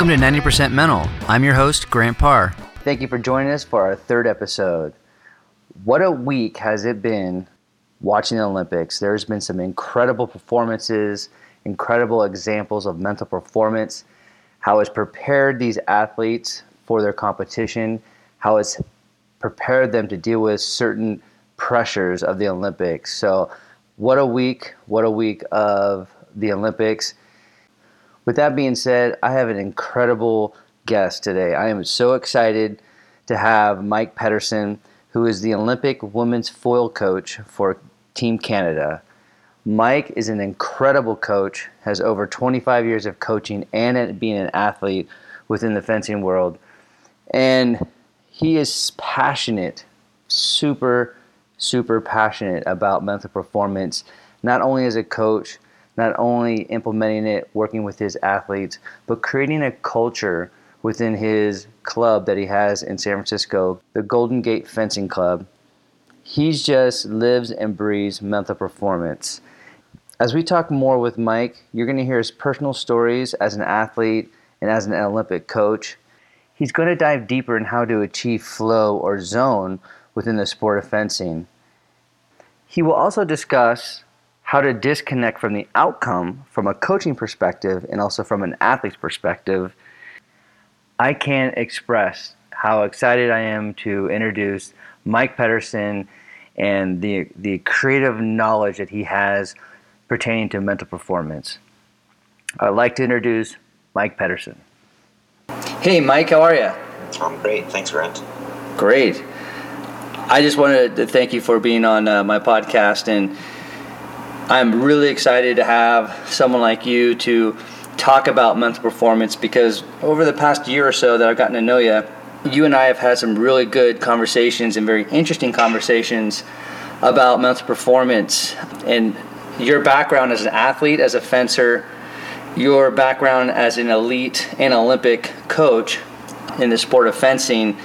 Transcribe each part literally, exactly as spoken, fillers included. Welcome to ninety percent Mental. I'm your host, Grant Parr. Thank you for joining us for our third episode. What a week has it been watching the Olympics. There's been some incredible performances, incredible examples of mental performance, how it's prepared these athletes for their competition, how it's prepared them to deal with certain pressures of the Olympics. So what a week, what a week of the Olympics. With that being said, I have an incredible guest today. I am so excited to have Mike Pedersen, who is the Olympic women's foil coach for Team Canada. Mike is an incredible coach, has over twenty-five years of coaching and being an athlete within the fencing world. And he is passionate, super, super passionate about mental performance, not only as a coach, not only implementing it, working with his athletes, but creating a culture within his club that he has in San Francisco, the Golden Gate Fencing Club. He just lives and breathes mental performance. As we talk more with Mike, you're going to hear his personal stories as an athlete and as an Olympic coach. He's going to dive deeper in how to achieve flow or zone within the sport of fencing. He will also discuss how to disconnect from the outcome from a coaching perspective and also from an athlete's perspective. I can't express how excited I am to introduce Mike Pedersen and the the creative knowledge that he has pertaining to mental performance. I'd like to introduce Mike Pedersen. Hey, Mike, how are you? I'm great. Thanks, Grant. Great. I just wanted to thank you for being on uh, my podcast, and I'm really excited to have someone like you to talk about mental performance, because over the past year or so that I've gotten to know you, you and I have had some really good conversations and very interesting conversations about mental performance and your background as an athlete, as a fencer, your background as an elite and Olympic coach in the sport of fencing.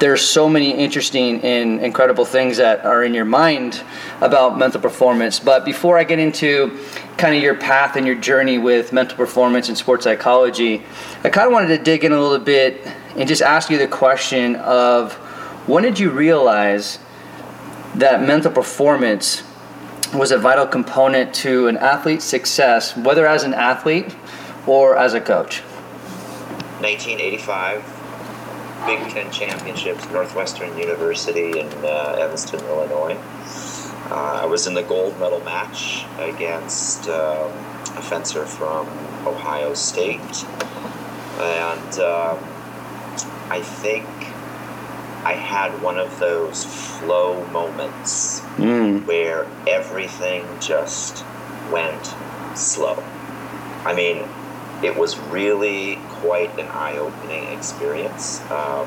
There's so many interesting and incredible things that are in your mind about mental performance. But before I get into kind of your path and your journey with mental performance and sports psychology, I kind of wanted to dig in a little bit and just ask you the question of, when did you realize that mental performance was a vital component to an athlete's success, whether as an athlete or as a coach? nineteen eighty-five. Big Ten Championships, Northwestern University in uh, Evanston, Illinois. Uh, I was in the gold medal match against um, a fencer from Ohio State. And uh, I think I had one of those flow moments mm. where everything just went slow. I mean, it was really quite an eye-opening experience. Um,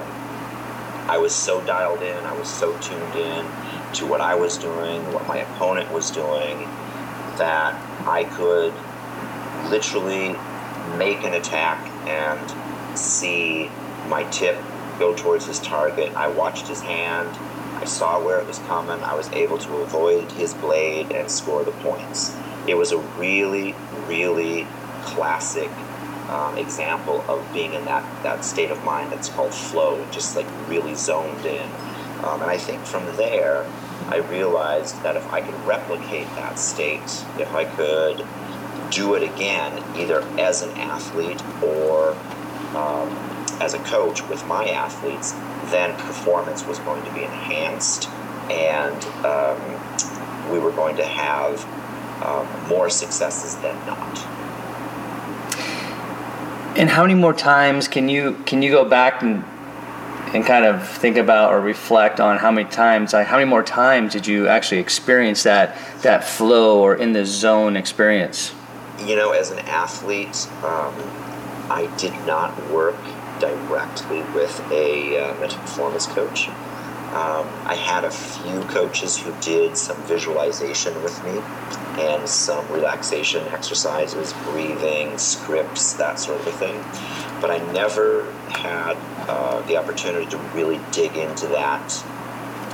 I was so dialed in, I was so tuned in to what I was doing, what my opponent was doing, that I could literally make an attack and see my tip go towards his target. I watched his hand, I saw where it was coming, I was able to avoid his blade and score the points. It was a really, really classic um, example of being in that, that state of mind that's called flow, just like really zoned in. Um, and I think from there, I realized that if I could replicate that state, if I could do it again, either as an athlete or um, as a coach with my athletes, then performance was going to be enhanced, and um, we were going to have um, more successes than not. And how many more times can you can you go back and and kind of think about or reflect on how many times, like how many more times did you actually experience that that flow or in the zone experience? You know, as an athlete, um, I did not work directly with a uh, mental performance coach. Um, I had a few coaches who did some visualization with me and some relaxation exercises, breathing, scripts, that sort of thing. But I never had uh, the opportunity to really dig into that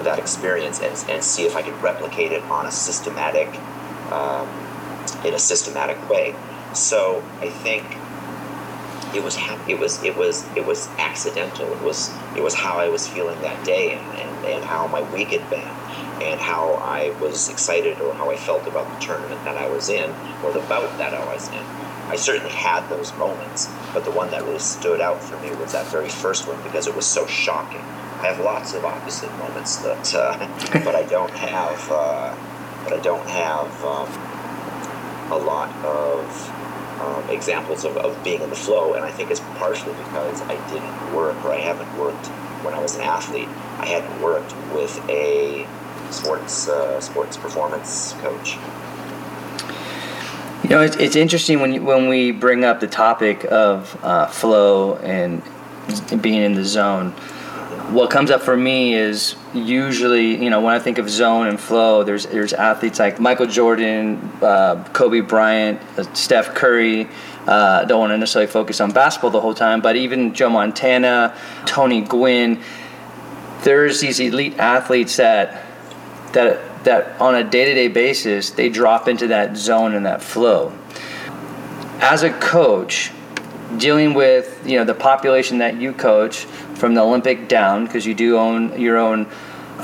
that experience and, and see if I could replicate it on a systematic, um, in a systematic way. So I think it was it was it was it was accidental. It was it was how I was feeling that day, and, and, and how my week had been, and how I was excited, or how I felt about the tournament that I was in, or the bout that I was in. I certainly had those moments, but the one that really stood out for me was that very first one, because it was so shocking. I have lots of opposite moments that, uh, but I don't have, uh, but I don't have um, a lot of. Um, examples of, of being in the flow, and I think it's partially because I didn't work, or I haven't worked when I was an athlete. I hadn't worked with a sports uh, sports performance coach. You know, it's, it's interesting when you, when we bring up the topic of uh, flow and being in the zone. What comes up for me is usually, you know, when I think of zone and flow, there's there's athletes like Michael Jordan, uh, Kobe Bryant, uh, Steph Curry. Uh, don't want to necessarily focus on basketball the whole time, but even Joe Montana, Tony Gwynn. There's these elite athletes that that that on a day-to-day basis they drop into that zone and that flow. As a coach, dealing with, you know, the population that you coach from the Olympic down, because you do own your own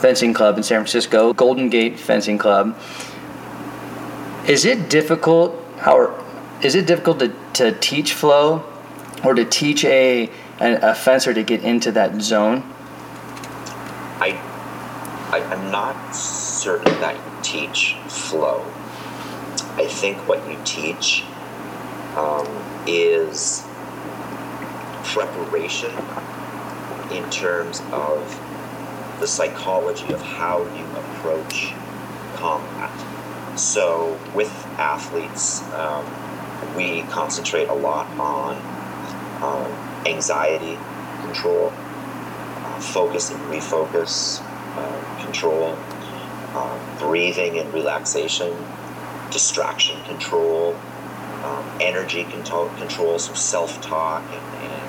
fencing club in San Francisco, Golden Gate Fencing Club. Is it difficult? How is it difficult to, to teach flow, or to teach a a fencer to get into that zone? I, I I'm not certain that you teach flow. I think what you teach um, is preparation in terms of the psychology of how you approach combat. So with athletes, um, we concentrate a lot on um, anxiety control, uh, focus and refocus, uh, control, uh, breathing and relaxation, distraction control, um, energy control, control, so self-talk and, and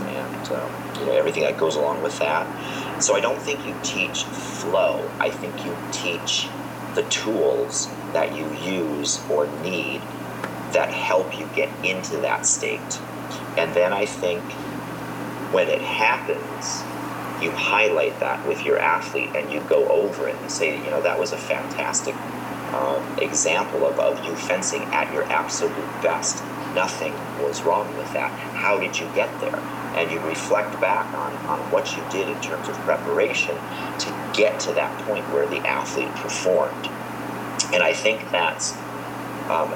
and um, you know, everything that goes along with that. So I don't think you teach flow. I think you teach the tools that you use or need that help you get into that state. And then I think when it happens, you highlight that with your athlete and you go over it and say, you know, that was a fantastic um, example of, of you fencing at your absolute best. Nothing was wrong with that. How did you get there? And you reflect back on, on what you did in terms of preparation to get to that point where the athlete performed. And I think that's um,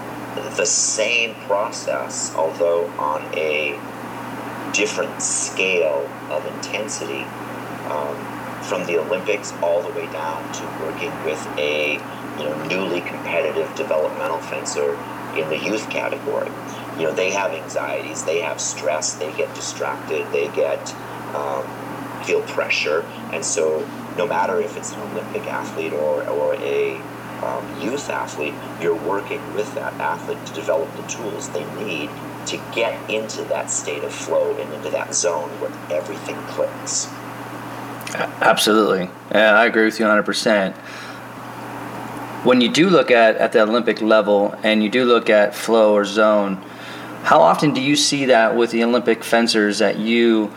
the same process, although on a different scale of intensity, um, from the Olympics all the way down to working with a, you know, newly competitive developmental fencer in the youth category. You know, they have anxieties, they have stress, they get distracted, they get, um, feel pressure. And so no matter if it's an Olympic athlete or, or a um, youth athlete, you're working with that athlete to develop the tools they need to get into that state of flow and into that zone where everything clicks. Absolutely. Yeah, I agree with you one hundred percent. When you do look at, at the Olympic level and you do look at flow or zone, how often do you see that with the Olympic fencers that you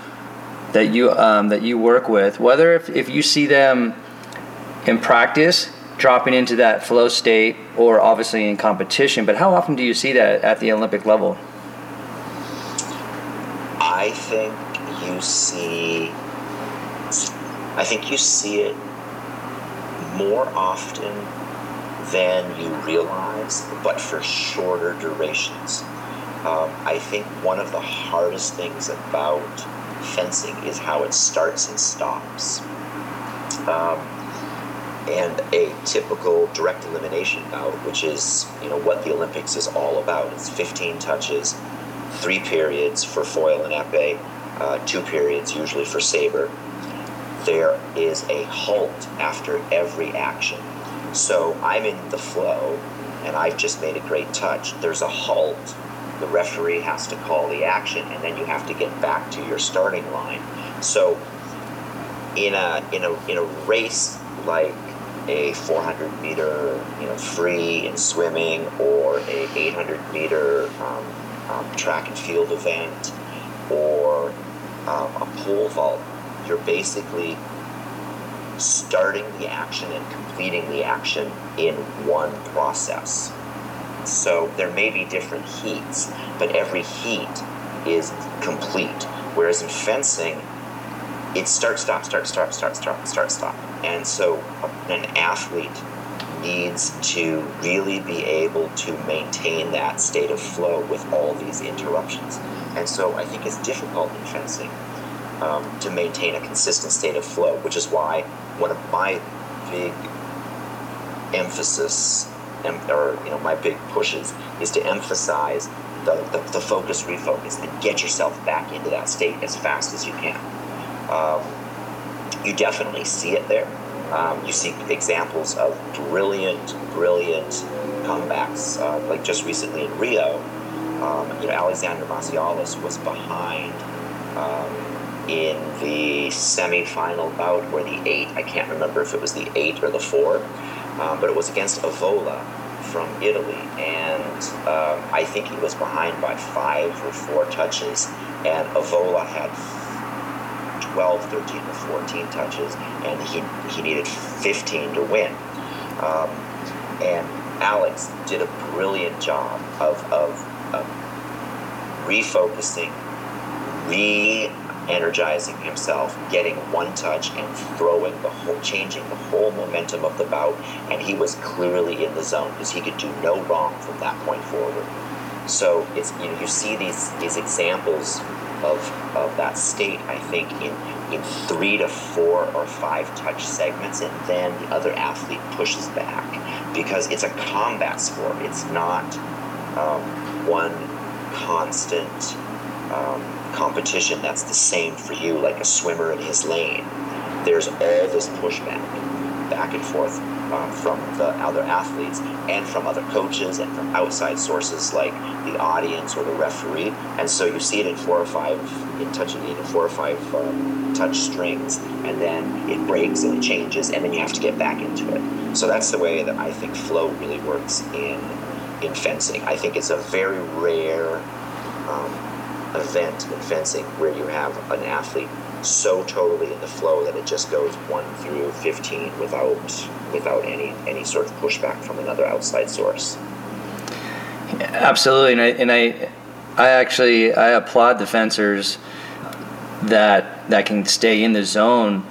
that you um, that you work with? Whether if, if you see them in practice dropping into that flow state, or obviously in competition, but how often do you see that at the Olympic level? I think you see. I think you see it more often than you realize, but for shorter durations. Um, I think one of the hardest things about fencing is how it starts and stops. Um, and a typical direct elimination bout, which is, you know, what the Olympics is all about. It's fifteen touches, three periods for foil and épée, uh, two periods usually for saber. There is a halt after every action. So I'm in the flow, and I've just made a great touch. There's a halt. The referee has to call the action, and then you have to get back to your starting line. So in a in a in a race like a four hundred meter, you know, free in swimming, or a eight hundred meter um, um, track and field event, or um, a pole vault, you're basically starting the action and completing the action in one process. So there may be different heats, but every heat is complete. Whereas in fencing, it's start, stop, start, start, start, start, start, stop. And so an athlete needs to really be able to maintain that state of flow with all these interruptions. And so I think it's difficult in fencing um, to maintain a consistent state of flow, which is why one of my big emphasis or you know my big pushes is to emphasize the, the, the focus, refocus, and get yourself back into that state as fast as you can. Um, you definitely see it there. Um, you see examples of brilliant, brilliant comebacks, uh, like just recently in Rio. Um, you know, Alexander Masialas was behind um, in the semifinal bout or the eight. I can't remember if it was the eight or the four, um, but it was against Avola from Italy, and um, I think he was behind by five or four touches, and Avola had twelve, thirteen, or fourteen touches, and he he needed fifteen to win. Um, and Alex did a brilliant job of, of, of refocusing, re-energizing himself, getting one touch and throwing the whole, changing the whole momentum of the bout, and he was clearly in the zone because he could do no wrong from that point forward. So it's you know, you see these these examples of of that state, I think, in, in three to four or five touch segments, and then the other athlete pushes back because it's a combat sport. It's not um, one constant um, competition that's the same for you, like a swimmer in his lane. There's all this pushback, back and forth um, from the other athletes and from other coaches and from outside sources like the audience or the referee. And so you see it in four or five in touch in four or five um, touch strings, and then it breaks and it changes, and then you have to get back into it. So that's the way that I think flow really works in in fencing. I think it's a very rare um, event in fencing where you have an athlete so totally in the flow that it just goes one through fifteen without without any any sort of pushback from another outside source. Absolutely, and I and I, I actually I applaud the fencers that that can stay in the zone,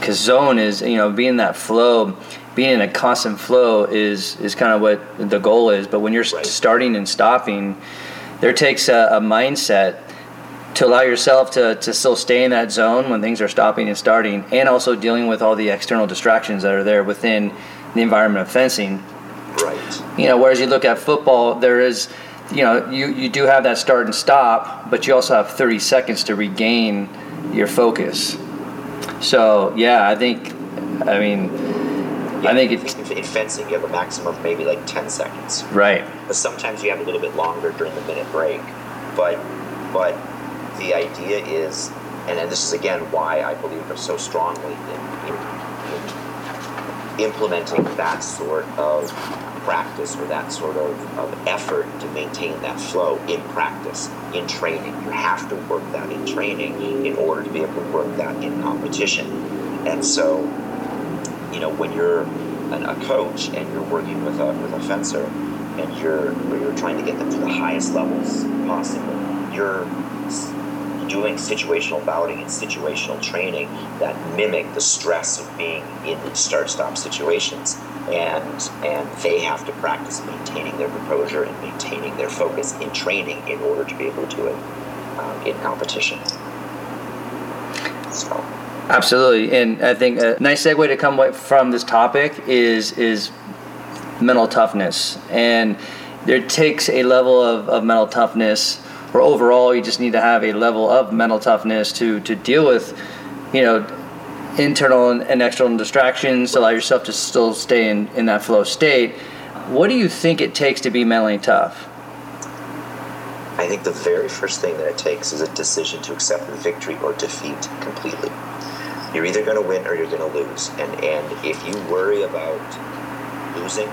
because zone is you know being that flow, being in a constant flow is is kind of what the goal is. But when you're right. starting and stopping, there takes a, a mindset to allow yourself to, to still stay in that zone when things are stopping and starting, and also dealing with all the external distractions that are there within the environment of fencing. Right. You know, whereas you look at football, there is, you know, you, you do have that start and stop, but you also have thirty seconds to regain your focus. So, yeah, I think, I mean, yeah, I think it's... In fencing, you have a maximum of maybe like ten seconds. Right. But sometimes you have a little bit longer during the minute break, but but... the idea is, and this is again why I believe so strongly in, in, in implementing that sort of practice or that sort of, of effort to maintain that flow in practice, in training. You have to work that in training in order to be able to work that in competition. And so, you know, when you're an, a coach and you're working with a, with a fencer and you're, you're trying to get them to the highest levels possible, you're doing situational bouting and situational training that mimic the stress of being in the start-stop situations, and and they have to practice maintaining their composure and maintaining their focus in training in order to be able to do it um, in competition. So, absolutely, and I think a nice segue to come from this topic is is mental toughness, and there takes a level of, of mental toughness. Or overall, you just need to have a level of mental toughness to, to deal with, you know, internal and, and external distractions, to allow yourself to still stay in, in that flow state. What do you think it takes to be mentally tough? I think the very first thing that it takes is a decision to accept victory or defeat completely. You're either going to win or you're going to lose. And, and if you worry about losing,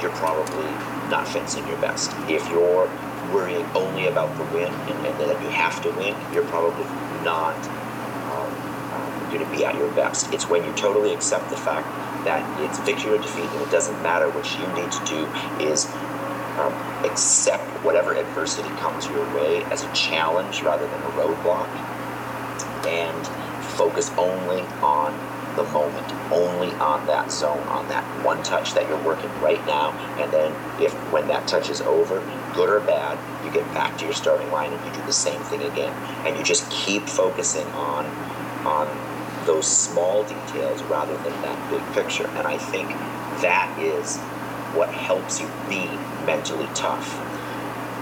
you're probably not fencing your best. If you're worrying only about the win and, and that you have to win, you're probably not um, going to be at your best. It's when you totally accept the fact that it's victory or defeat, and it doesn't matter. What you need to do is um, accept whatever adversity comes your way as a challenge rather than a roadblock, and focus only on the moment, only on that zone, on that one touch that you're working right now. And then if when that touch is over, good or bad, you get back to your starting line and you do the same thing again. And you just keep focusing on on those small details rather than that big picture. And I think that is what helps you be mentally tough.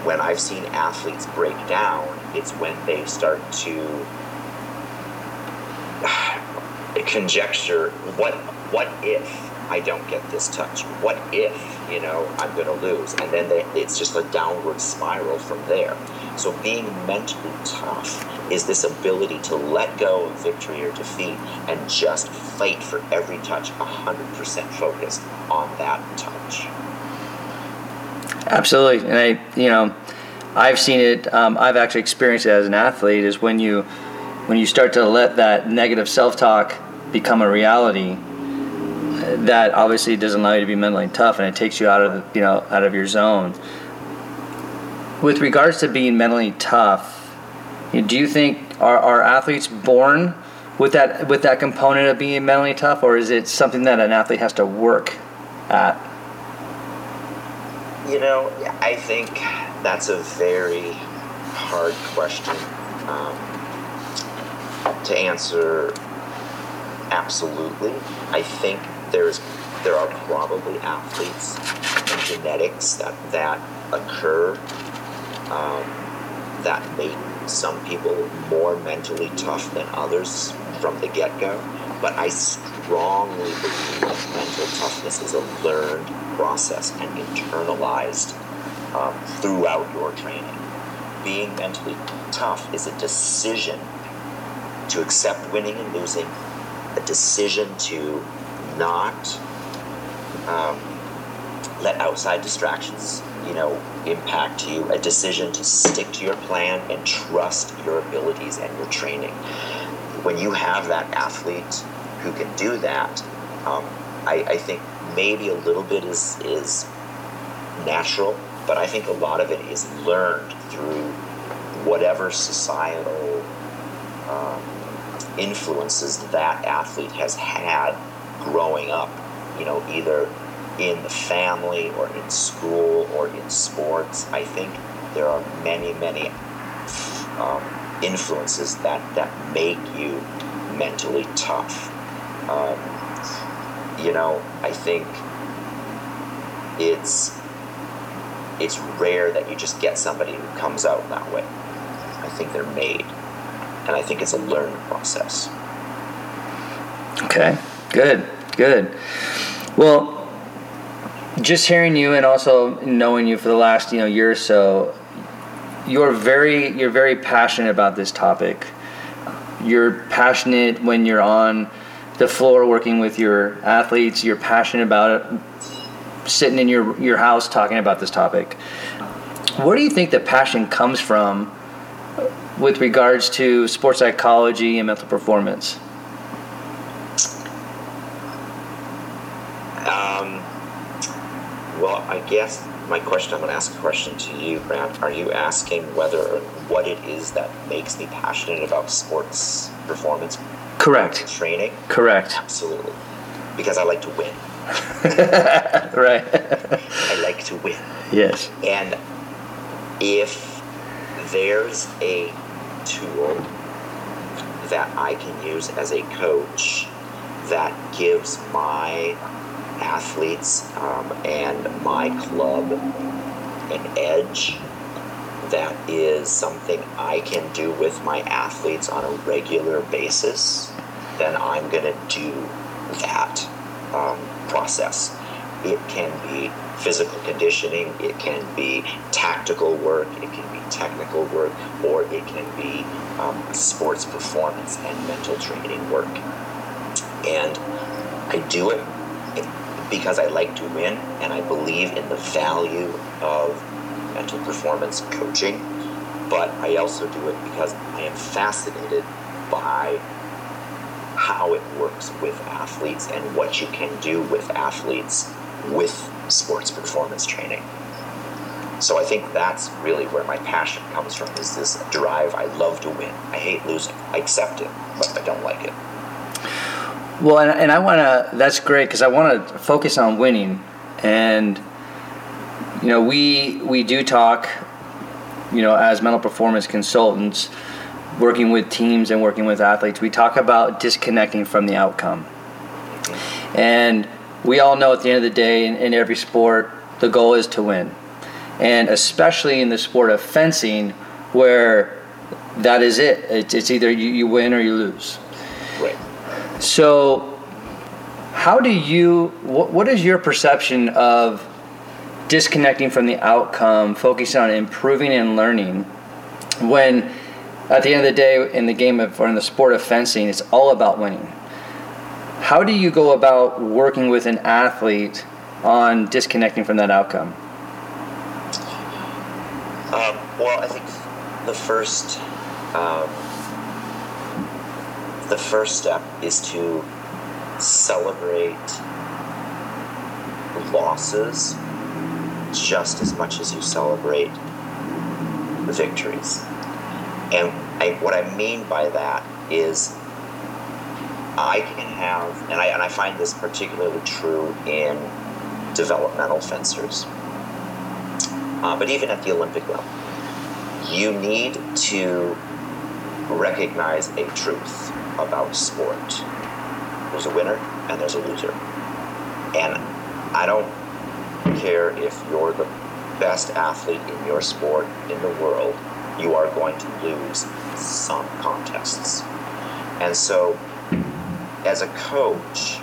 When I've seen athletes break down, it's when they start to conjecture, what what if I don't get this touch? What if, you know, I'm going to lose? And then they, it's just a downward spiral from there. So being mentally tough is this ability to let go of victory or defeat and just fight for every touch, one hundred percent focused on that touch. Absolutely. And I, you know, I've seen it, um, I've actually experienced it as an athlete, is when you when you start to let that negative self-talk become a reality, that obviously doesn't allow you to be mentally tough, and it takes you out of, you know, out of your zone. With regards to being mentally tough, do you think are are athletes born with that with that component of being mentally tough, or is it something that an athlete has to work at? You know, I think that's a very hard question um, to answer. Absolutely. I think there's there are probably athletes and genetics that, that occur um, that make some people more mentally tough than others from the get-go. But I strongly believe that mental toughness is a learned process and internalized um, throughout your training. Being mentally tough is a decision to accept winning and losing, a decision to not um, let outside distractions, you know, impact you, a decision to stick to your plan and trust your abilities and your training. When you have that athlete who can do that, um, I, I think maybe a little bit is is natural, but I think a lot of it is learned through whatever societal um, influences that athlete has had growing up, you know, either in the family or in school or in sports. I think there are many, many um, influences that, that make you mentally tough. Um, you know, I think it's it's rare that you just get somebody who comes out that way. I think they're made. And I think it's a learned process. Okay, good, good. Well, just hearing you and also knowing you for the last, you know, year or so, you're very you're very passionate about this topic. You're passionate when you're on the floor working with your athletes. You're passionate about it, sitting in your, your house talking about this topic. Where do you think the passion comes from with regards to sports psychology and mental performance? Um, well, I guess my question, I'm going to ask a question to you, Grant. Are you asking whether or what it is that makes me passionate about sports performance? Correct. Training? Correct. Absolutely. Because I like to win. Right. I like to win. Yes. And if there's a tool that I can use as a coach that gives my athletes um, and my club an edge, that is something I can do with my athletes on a regular basis, then I'm going to do that um, process. It can be physical conditioning, it can be tactical work, it can be technical work, or it can be um, sports performance and mental training work. And I do it because I like to win, and I believe in the value of mental performance coaching, but I also do it because I am fascinated by how it works with athletes and what you can do with athletes with sports performance training. So I think that's really where my passion comes from, is this drive. I love to win. I hate losing. I accept it, but I don't like it. Well, and, and I want to, that's great, because I want to focus on winning. And, you know, we we do talk, you know, as mental performance consultants, working with teams and working with athletes, we talk about disconnecting from the outcome. And we all know at the end of the day, in, in every sport, the goal is to win. And especially in the sport of fencing, where that is it. It's, it's either you, you win or you lose. Right. So how do you, what, what is your perception of disconnecting from the outcome, focusing on improving and learning, when at the end of the day in the game of, or in the sport of fencing, it's all about winning? How do you go about working with an athlete on disconnecting from that outcome? Um, well, I think the first um, the first step is to celebrate losses just as much as you celebrate the victories. And I, what I mean by that is I can have, and I, and I find this particularly true in developmental fencers, Uh, but even at the Olympic level, you need to recognize a truth about sport. There's a winner and there's a loser. And I don't care if you're the best athlete in your sport in the world, you are going to lose some contests. And so, as a coach,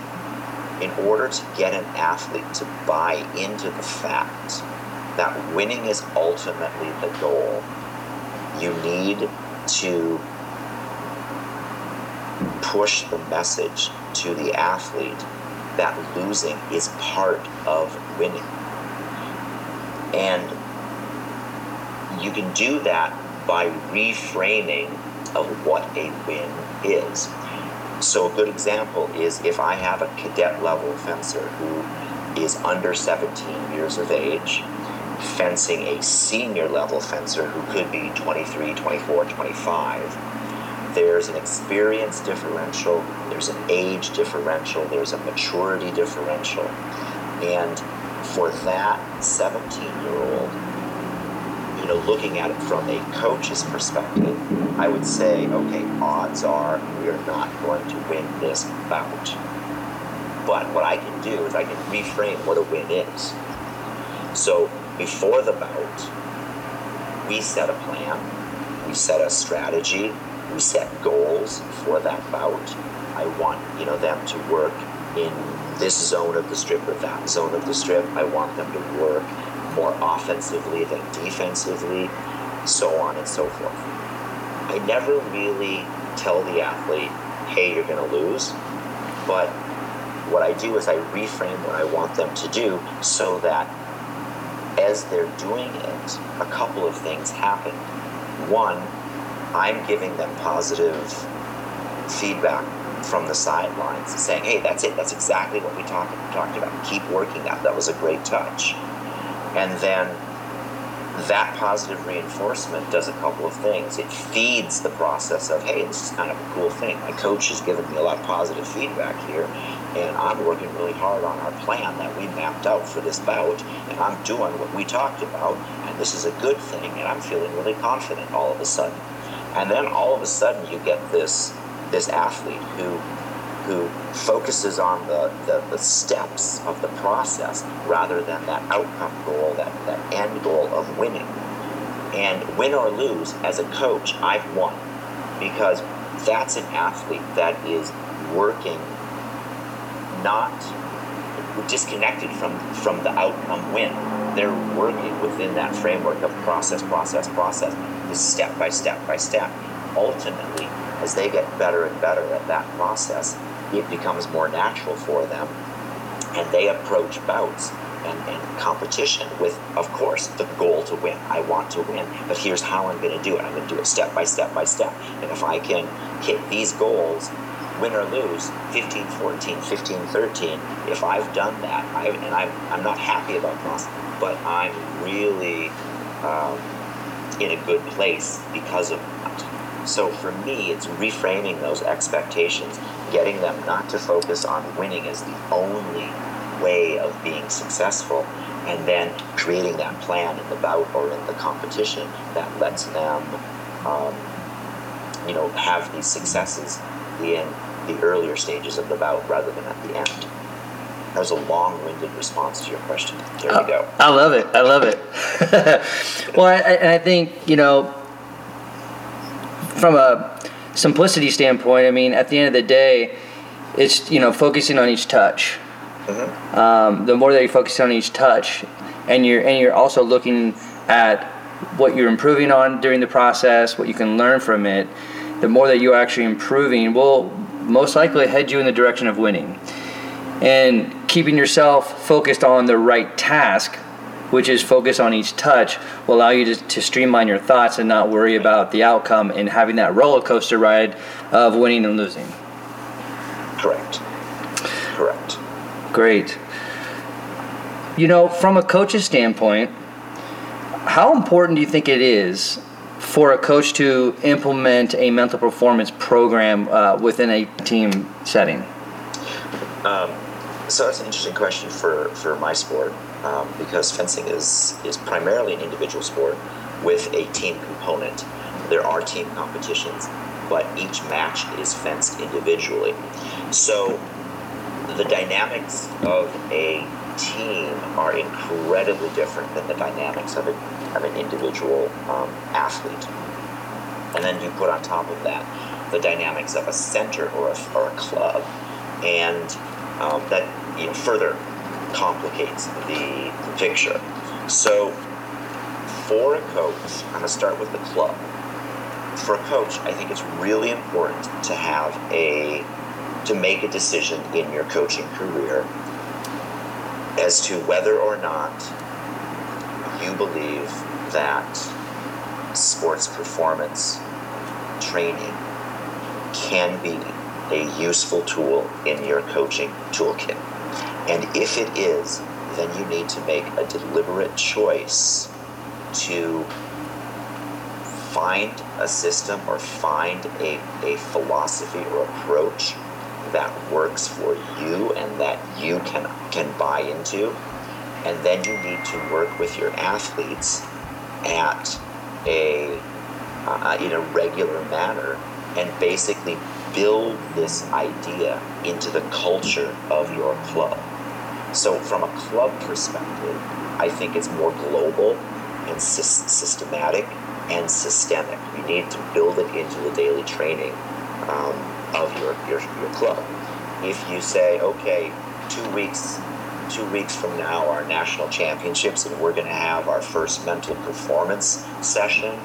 in order to get an athlete to buy into the fact that winning is ultimately the goal, you need to push the message to the athlete that losing is part of winning. And you can do that by reframing of what a win is. So a good example is if I have a cadet level fencer who is under seventeen years of age, fencing a senior level fencer who could be twenty-three, twenty-four, twenty-five, there's an experience differential, there's an age differential, there's a maturity differential. And for that seventeen-year-old, you know, looking at it from a coach's perspective, I would say, okay, odds are we're not going to win this bout. But what I can do is I can reframe what a win is. So before the bout, we set a plan, we set a strategy, we set goals for that bout. I want, you know, them to work in this zone of the strip or that zone of the strip. I want them to work more offensively than defensively, so on and so forth. I never really tell the athlete, hey, you're going to lose, but what I do is I reframe what I want them to do so that as they're doing it, a couple of things happen. One, I'm giving them positive feedback from the sidelines, saying, hey, that's it. That's exactly what we talk, talked about. Keep working that. That was a great touch. And then that positive reinforcement does a couple of things. It feeds the process of, hey, this is kind of a cool thing. My coach has given me a lot of positive feedback here, and I'm working really hard on our plan that we mapped out for this bout, and I'm doing what we talked about, and this is a good thing, and I'm feeling really confident all of a sudden. And then all of a sudden you get this this athlete who who focuses on the, the, the steps of the process rather than that outcome goal, that, that end goal of winning. And win or lose, as a coach, I've won, because that's an athlete that is working not disconnected from, from the outcome win. They're working within that framework of process, process, process, this step by step by step. Ultimately, as they get better and better at that process, it becomes more natural for them, and they approach bouts and, and competition with, of course, the goal to win. I want to win, but here's how I'm going to do it. I'm going to do it step by step by step. And if I can hit these goals, win or lose, fifteen fourteen, fifteen thirteen, if I've done that, I, and I'm, I'm not happy about this, but I'm really um, in a good place because of that. So for me, it's reframing those expectations, getting them not to focus on winning as the only way of being successful, and then creating that plan in the bout or in the competition that lets them, um, you know, have these successes in the earlier stages of the bout rather than at the end. That was a long-winded response to your question. There oh, you go. I love it. I love it. Well, I, I think, you know, from a simplicity standpoint, I mean, at the end of the day, it's, you know, focusing on each touch. Mm-hmm. Um, the more that you focus on each touch, and you're and you're also looking at what you're improving on during the process, what you can learn from it, the more that you're actually improving will most likely head you in the direction of winning. And keeping yourself focused on the right task, which is focus on each touch, will allow you to, to streamline your thoughts and not worry about the outcome and having that roller coaster ride of winning and losing. Correct. Correct. Great. You know, from a coach's standpoint, how important do you think it is for a coach to implement a mental performance program uh, within a team setting? Um, so that's an interesting question for, for my sport, um, because fencing is, is primarily an individual sport with a team component. There are team competitions, but each match is fenced individually. So the dynamics of a team are incredibly different than the dynamics of, a, of an individual um, athlete. And then you put on top of that the dynamics of a center or a, or a club, and um, that you know, further complicates the, the picture. So for a coach, I'm going to start with the club. For a coach, I think it's really important to have a, to make a decision in your coaching career as to whether or not you believe that sports performance training can be a useful tool in your coaching toolkit. And if it is, then you need to make a deliberate choice to find a system or find a, a philosophy or approach that works for you and that you can can buy into, and then you need to work with your athletes at a uh, in a regular manner and basically build this idea into the culture of your club. So from a club perspective, I think it's more global and sy- systematic and systemic. You need to build it into the daily training um, of your, your your club. If you say, okay, two weeks two weeks from now are national championships and we're going to have our first mental performance session,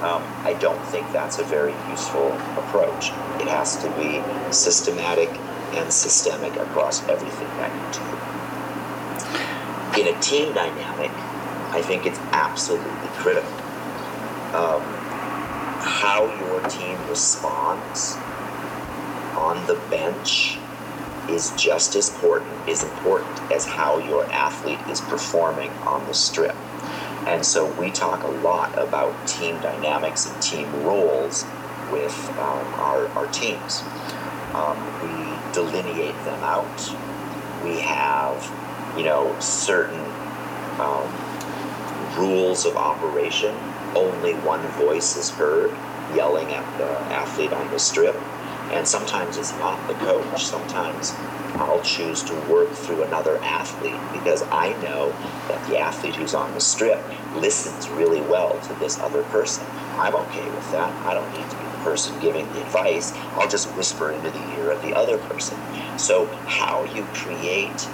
um, I don't think that's a very useful approach. It has to be systematic and systemic across everything that you do. In a team dynamic, I think it's absolutely critical. Um, how your team responds on the bench is just as important, is important as how your athlete is performing on the strip. And so we talk a lot about team dynamics and team roles with um, our, our teams. Um, we delineate them out. We have, you know, certain um, rules of operation. Only one voice is heard yelling at the athlete on the strip. And sometimes it's not the coach. Sometimes I'll choose to work through another athlete because I know that the athlete who's on the strip listens really well to this other person. I'm okay with that. I don't need to be the person giving the advice. I'll just whisper into the ear of the other person. So how you create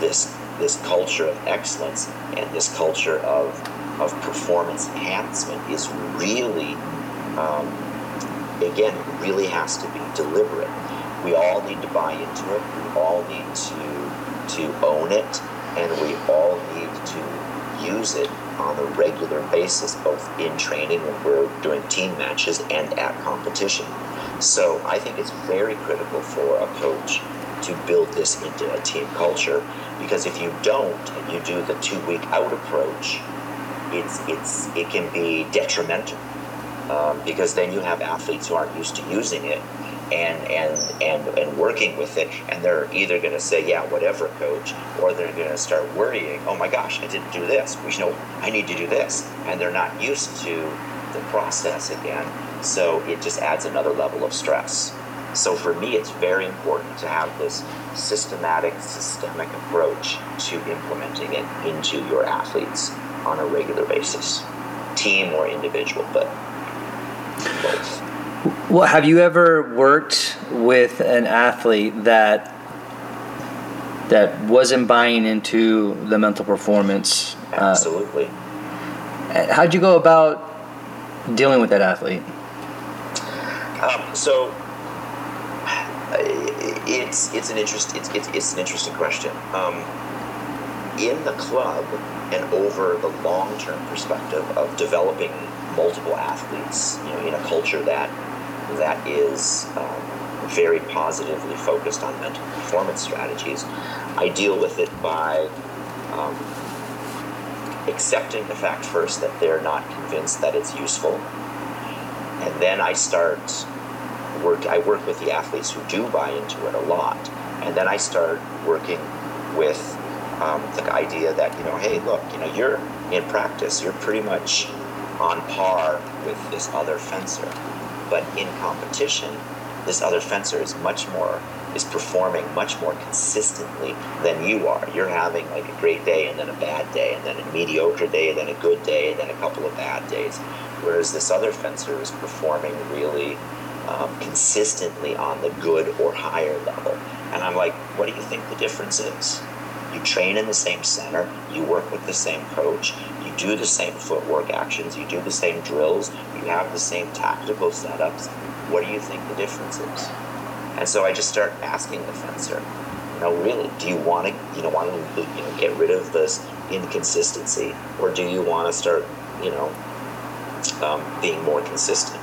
this this culture of excellence and this culture of, of performance enhancement is really... Um, again, it really has to be deliberate. We all need to buy into it. We all need to to own it and we all need to use it on a regular basis, both in training when we're doing team matches and at competition. So I think it's very critical for a coach to build this into a team culture, because if you don't, and you do the two-week out approach, it's it's it can be detrimental, um, because then you have athletes who aren't used to using it and and and and working with it, and they're either going to say, yeah, whatever, coach, or they're going to start worrying, oh my gosh, I didn't do this, we know I need to do this, and they're not used to the process again, so it just adds another level of stress. So for me, it's very important to have this systematic, systemic approach to implementing it into your athletes on a regular basis, team or individual, but both. Well, have you ever worked with an athlete that that wasn't buying into the mental performance? Absolutely. Uh, how'd you go about dealing with that athlete? Um, so it's it's an interest it's it's, it's an interesting question. Um, in the club and over the long-term perspective of developing multiple athletes, you know, in a culture that that is um, very positively focused on mental performance strategies, I deal with it by um, accepting the fact first that they're not convinced that it's useful, and then I start work. I work with the athletes who do buy into it a lot, and then I start working with um, the idea that, you know, hey, look, you know, you're in practice, you're pretty much on par with this other fencer, but in competition, this other fencer is much more, is performing much more consistently than you are. You're having like a great day and then a bad day and then a mediocre day and then a good day and then a couple of bad days, whereas this other fencer is performing really um, consistently on the good or higher level. And I'm like, what do you think the difference is? You train in the same center, you work with the same coach, you do the same footwork actions, you do the same drills, you have the same tactical setups. What do you think the difference is? And so I just start asking the fencer, you know, really, do you want to, you know, want to, you know, get rid of this inconsistency, or do you want to start, you know, um, being more consistent?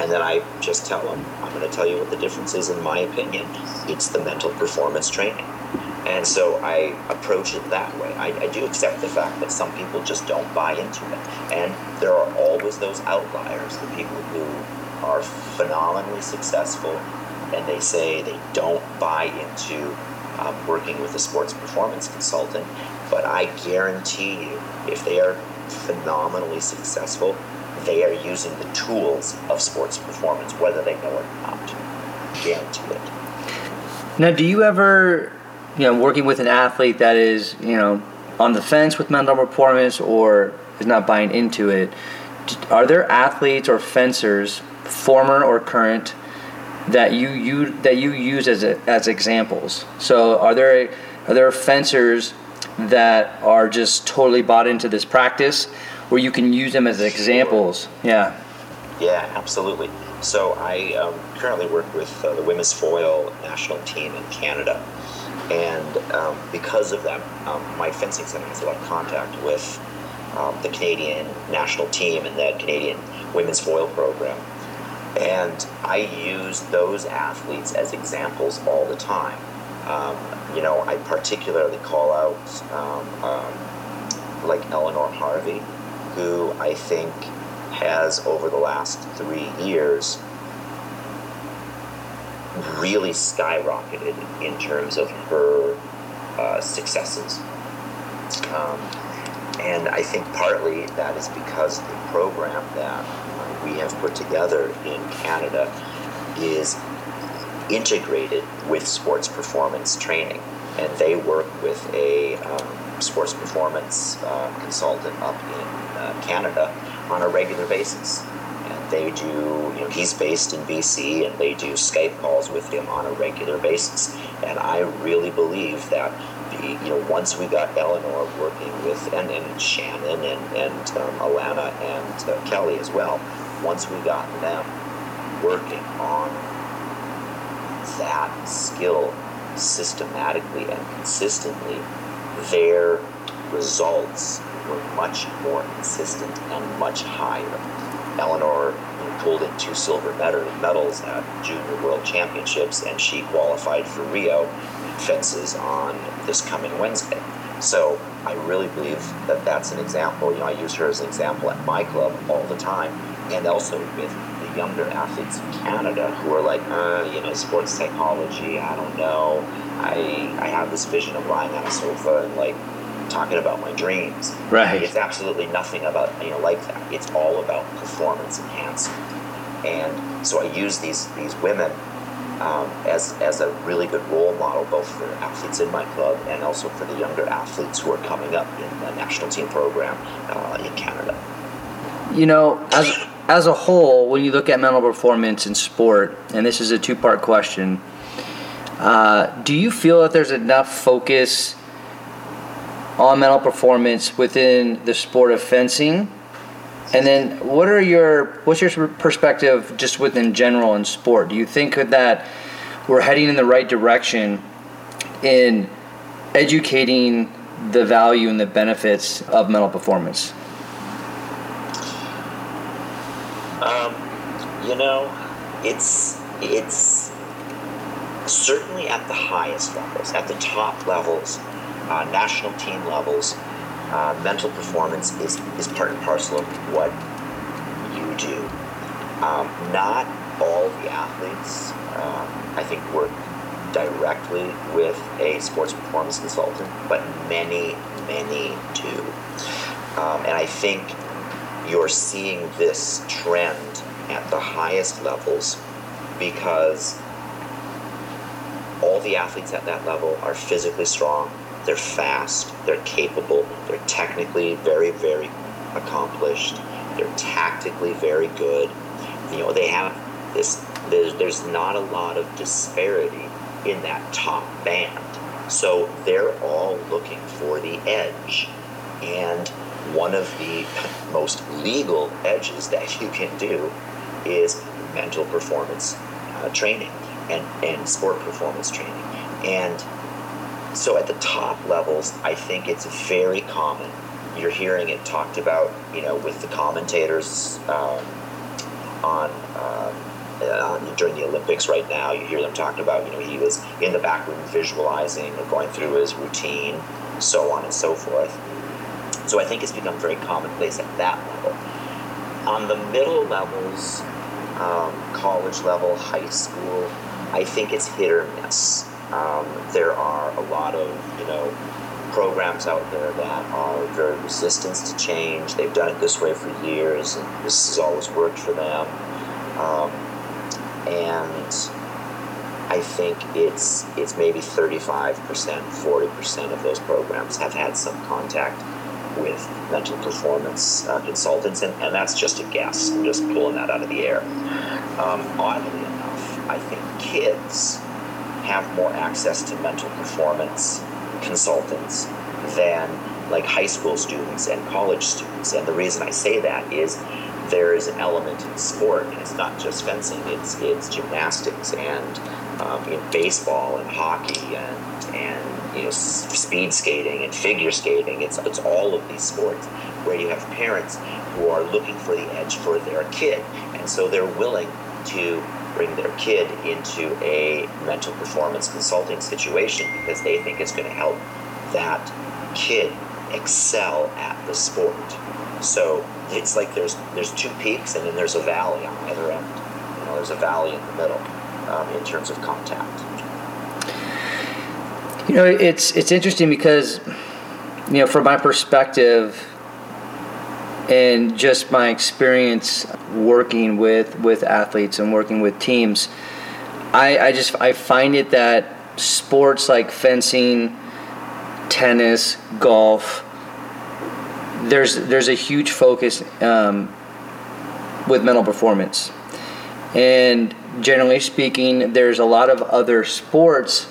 And then I just tell them, I'm going to tell you what the difference is, in my opinion. It's the mental performance training. And so I approach it that way. I, I do accept the fact that some people just don't buy into it. And there are always those outliers, the people who are phenomenally successful, and they say they don't buy into um, working with a sports performance consultant. But I guarantee you, if they are phenomenally successful, they are using the tools of sports performance, whether they know it or not. Guarantee it. Now, do you ever... you know, working with an athlete that is, you know, on the fence with mental performance or is not buying into it, are there athletes or fencers, former or current, that you you that you use as a, as examples? So are there are there fencers that are just totally bought into this practice where you can use them as examples? Sure. Yeah. Yeah, absolutely. So I um, currently work with uh, the women's foil national team in Canada. And um, because of that, um, my fencing center has a lot of contact with um, the Canadian national team and the Canadian women's foil program. And I use those athletes as examples all the time. Um, you know, I particularly call out um, um, like Eleanor Harvey, who I think has over the last three years really skyrocketed in terms of her uh, successes. Um, and I think partly that is because the program that uh, we have put together in Canada is integrated with sports performance training. And they work with a um, sports performance uh, consultant up in uh, Canada on a regular basis. They do, you know, he's based in B C, and they do Skype calls with him on a regular basis. And I really believe that, the, you know, once we got Eleanor working with, and, and Shannon, and, and um, Alana, and uh, Kelly as well, once we got them working on that skill systematically and consistently, their results were much more consistent and much higher. Eleanor pulled in two silver medals at Junior World Championships, and she qualified for Rio and fences on this coming Wednesday. So I really believe that that's an example. You know, I use her as an example at my club all the time, and also with the younger athletes in Canada who are like, uh, you know, sports psychology, I don't know. I I have this vision of lying on a sofa and like talking about my dreams. Right. It's absolutely nothing about, you know, like that. It's all about performance enhancement. And so I use these these women Um, as as a really good role model, both for athletes in my club and also for the younger athletes who are coming up in the national team program uh, in Canada. You know, as as a whole, when you look at mental performance in sport, and this is a two-part question, uh, do you feel that there's enough focus on mental performance within the sport of fencing? And then, what are your what's your perspective just within general in sport? Do you think that we're heading in the right direction in educating the value and the benefits of mental performance? Um, you know, it's it's certainly at the highest levels, at the top levels, uh, national team levels. Uh, mental performance is, is part and parcel of what you do. Um, not all the athletes, um, I think, work directly with a sports performance consultant, but many, many do. Um, and I think you're seeing this trend at the highest levels because all the athletes at that level are physically strong. They're fast, they're capable, they're technically very, very accomplished, they're tactically very good. You know, they have this, there's, there's not a lot of disparity in that top band. So they're all looking for the edge. And one of the most legal edges that you can do is mental performance uh, training and, and sport performance training. And so at the top levels, I think it's very common. You're hearing it talked about, you know, with the commentators um, on, um, on during the Olympics right now. You hear them talking about, you know, he was in the back room visualizing or going through his routine, so on and so forth. So I think it's become very commonplace at that level. On the middle levels, um, college level, high school, I think it's hit or miss. Um, there are a lot of, you know, programs out there that are very resistant to change. They've done it this way for years, and this has always worked for them. Um, and I think it's it's maybe thirty-five percent, forty percent of those programs have had some contact with mental performance uh, consultants, and, and that's just a guess. I'm just pulling that out of the air. Um, oddly enough, I think kids have more access to mental performance consultants than like high school students and college students. And the reason I say that is there is an element in sport, and it's not just fencing, it's it's gymnastics and um, in baseball and hockey and, and you know, speed skating and figure skating. It's, it's all of these sports where you have parents who are looking for the edge for their kid. And so they're willing to bring their kid into a mental performance consulting situation because they think it's going to help that kid excel at the sport. So it's like there's there's two peaks and then there's a valley on either end. You know, there's a valley in the middle um, in terms of contact. You know, it's it's interesting because, you know, from my perspective and just my experience working with, with athletes and working with teams, I, I just I find it that sports like fencing, tennis, golf, there's there's a huge focus um, with mental performance, and generally speaking, there's a lot of other sports.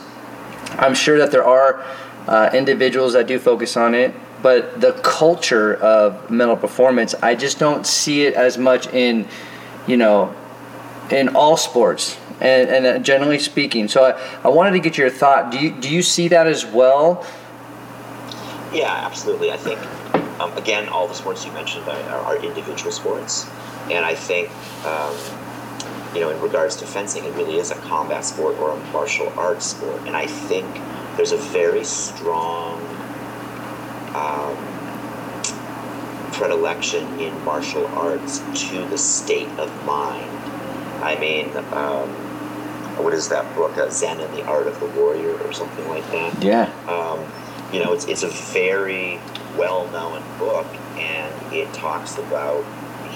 I'm sure that there are uh, individuals that do focus on it. But the culture of mental performance, I just don't see it as much in, you know, in all sports and, and generally speaking. So I, I wanted to get your thought. Do you do you see that as well? Yeah, absolutely. I think, um, again, all the sports you mentioned are, are, are individual sports. And I think, um, you know, in regards to fencing, it really is a combat sport or a martial arts sport. And I think there's a very strong um, predilection in martial arts to the state of mind. I mean, um, what is that book, uh, Zen and the Art of the Warrior or something like that? Yeah. Um, you know, it's it's a very well-known book, and it talks about,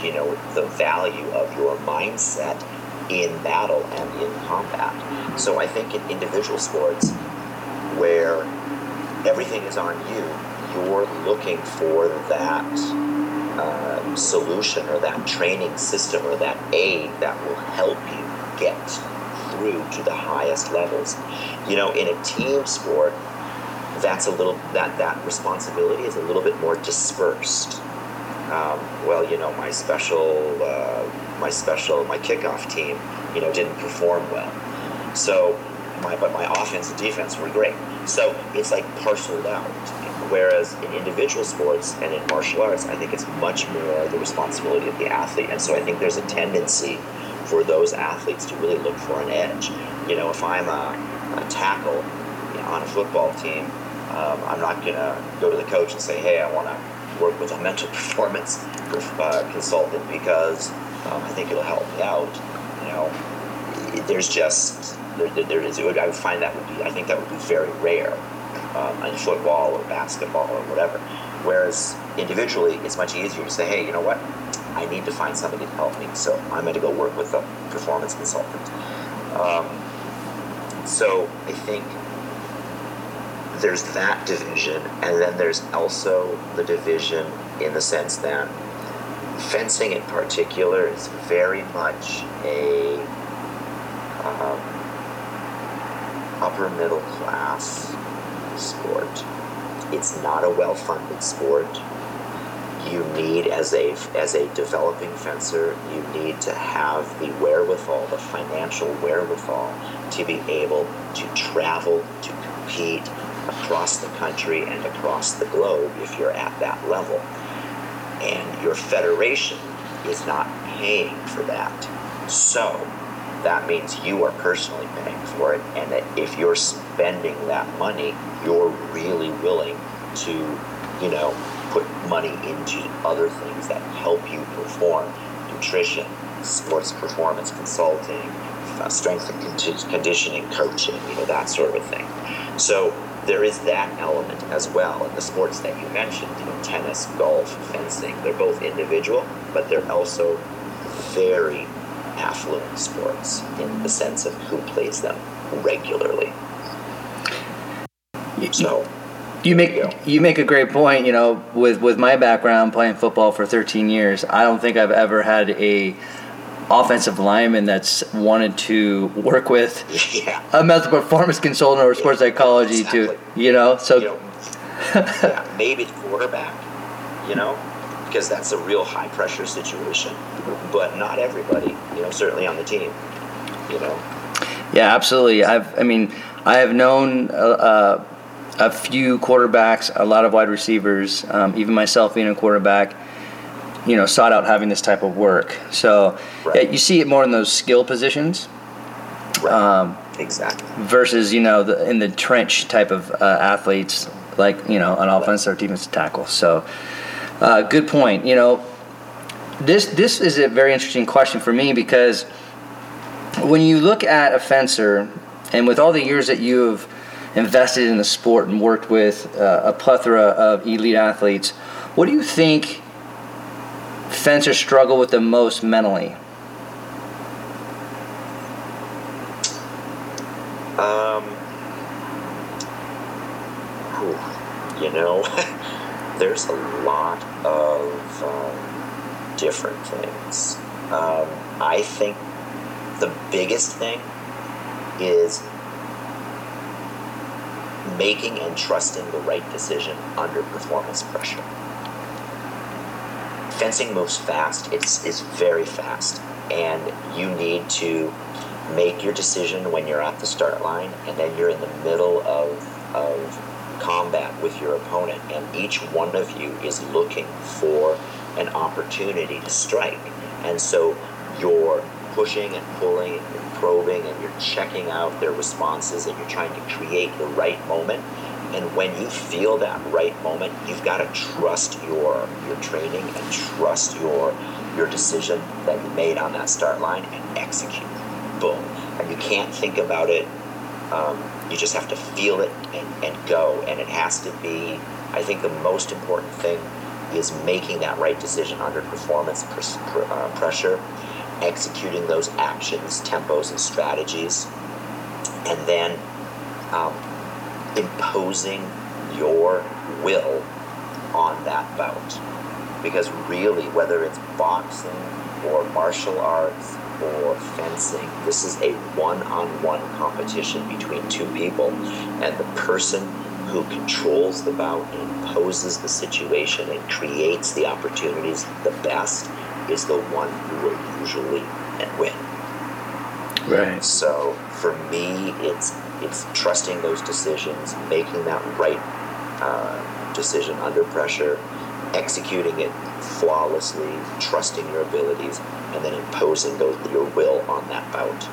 you know, the value of your mindset in battle and in combat. So I think in individual sports where everything is on you, you're looking for that uh, solution or that training system or that aid that will help you get through to the highest levels. You know, in a team sport, that's a little, that, that responsibility is a little bit more dispersed. Um, well, you know, my special, uh, my special, my kickoff team, you know, didn't perform well. So, my but my offense and defense were great. So it's like parceled out. Whereas in individual sports and in martial arts, I think it's much more the responsibility of the athlete. And so I think there's a tendency for those athletes to really look for an edge. You know, if I'm a, a tackle you know, on a football team, um, I'm not gonna go to the coach and say, "Hey, I want to work with a mental performance uh, consultant because um, I think it'll help me out." You know, there's just there, there is. I would find that would be. I think that would be very rare um, in football or basketball or whatever. Whereas individually, it's much easier to say, "Hey, you know what? I need to find somebody to help me, so I'm going to go work with a performance consultant." Um, so I think there's that division, and then there's also the division in the sense that fencing in particular is very much a um, upper middle class sport. It's not a well-funded sport. You need, as a, as a developing fencer, you need to have the wherewithal, the financial wherewithal, to be able to travel, to compete across the country and across the globe if you're at that level. And your federation is not paying for that. So that means you are personally paying for it, and that if you're spending that money, you're really willing to, you know, put money into other things that help you perform: nutrition, sports performance consulting, strength and conditioning coaching, you know, that sort of thing. So there is that element as well. And the sports that you mentioned, you know, tennis, golf, fencing, they're both individual, but they're also very affluent sports in the sense of who plays them regularly. So you make you, you make a great point. You know, with with my background playing football for thirteen years, I don't think I've ever had a offensive lineman that's wanted to work with yeah. a mental performance consultant or sports yeah, psychology exactly. to, you know, so. You know, yeah, maybe the quarterback, you know, because that's a real high pressure situation, but not everybody, you know, certainly on the team, you know. Yeah, absolutely. I've, I mean, I have known uh, a few quarterbacks, a lot of wide receivers, um, even myself being a quarterback, you know, sought out having this type of work. So right. yeah, you see it more in those skill positions. Right. Um, exactly. Versus, you know, the, in the trench type of uh, athletes, like, you know, an offense right. or defensive tackle. So uh, good point. You know, this this is a very interesting question for me, because when you look at a fencer, and with all the years that you have invested in the sport and worked with uh, a plethora of elite athletes, what do you think fencers struggle with the most mentally? Um, whew, you know, there's a lot of um, different things. Um, I think the biggest thing is making and trusting the right decision under performance pressure. Fencing moves fast. It's, it's very fast. And you need to make your decision when you're at the start line, and then you're in the middle of, of combat with your opponent, and each one of you is looking for an opportunity to strike. And so you're pushing and pulling and you're probing and you're checking out their responses, and you're trying to create the right moment. And when you feel that right moment, you've got to trust your your training and trust your your decision that you made on that start line and execute. Boom. And you can't think about it. Um, you just have to feel it and, and go. And it has to be, I think the most important thing is making that right decision under performance pres- pr- uh, pressure, executing those actions, tempos, and strategies, and then um, imposing your will on that bout. Because really, whether it's boxing or martial arts or fencing, this is a one-on-one competition between two people, and the person who controls the bout and imposes the situation and creates the opportunities the best is the one who will usually win. Right. So for me, it's it's trusting those decisions, making that right uh, decision under pressure, executing it flawlessly, trusting your abilities, and then imposing those, your will on that bout.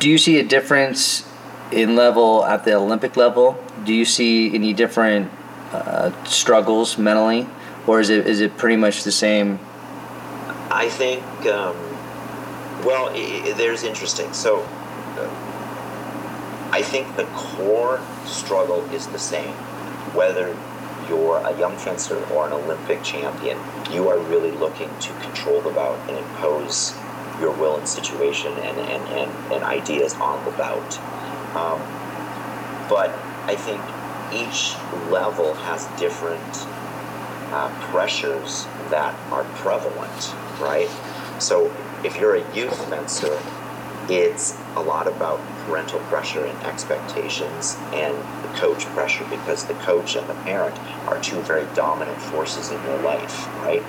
Do you see a difference in level at the Olympic level? Do you see any different uh, struggles mentally, or is it is it pretty much the same? I think, um, well, it, there's interesting. So uh, I think the core struggle is the same, whether you're a young fencer or an Olympic champion. You are really looking to control the bout and impose your will and situation and, and, and, and ideas on the bout. Um, but I think each level has different uh, pressures that are prevalent, right? So if you're a youth fencer, it's a lot about parental pressure and expectations and the coach pressure, because the coach and the parent are two very dominant forces in your life, right?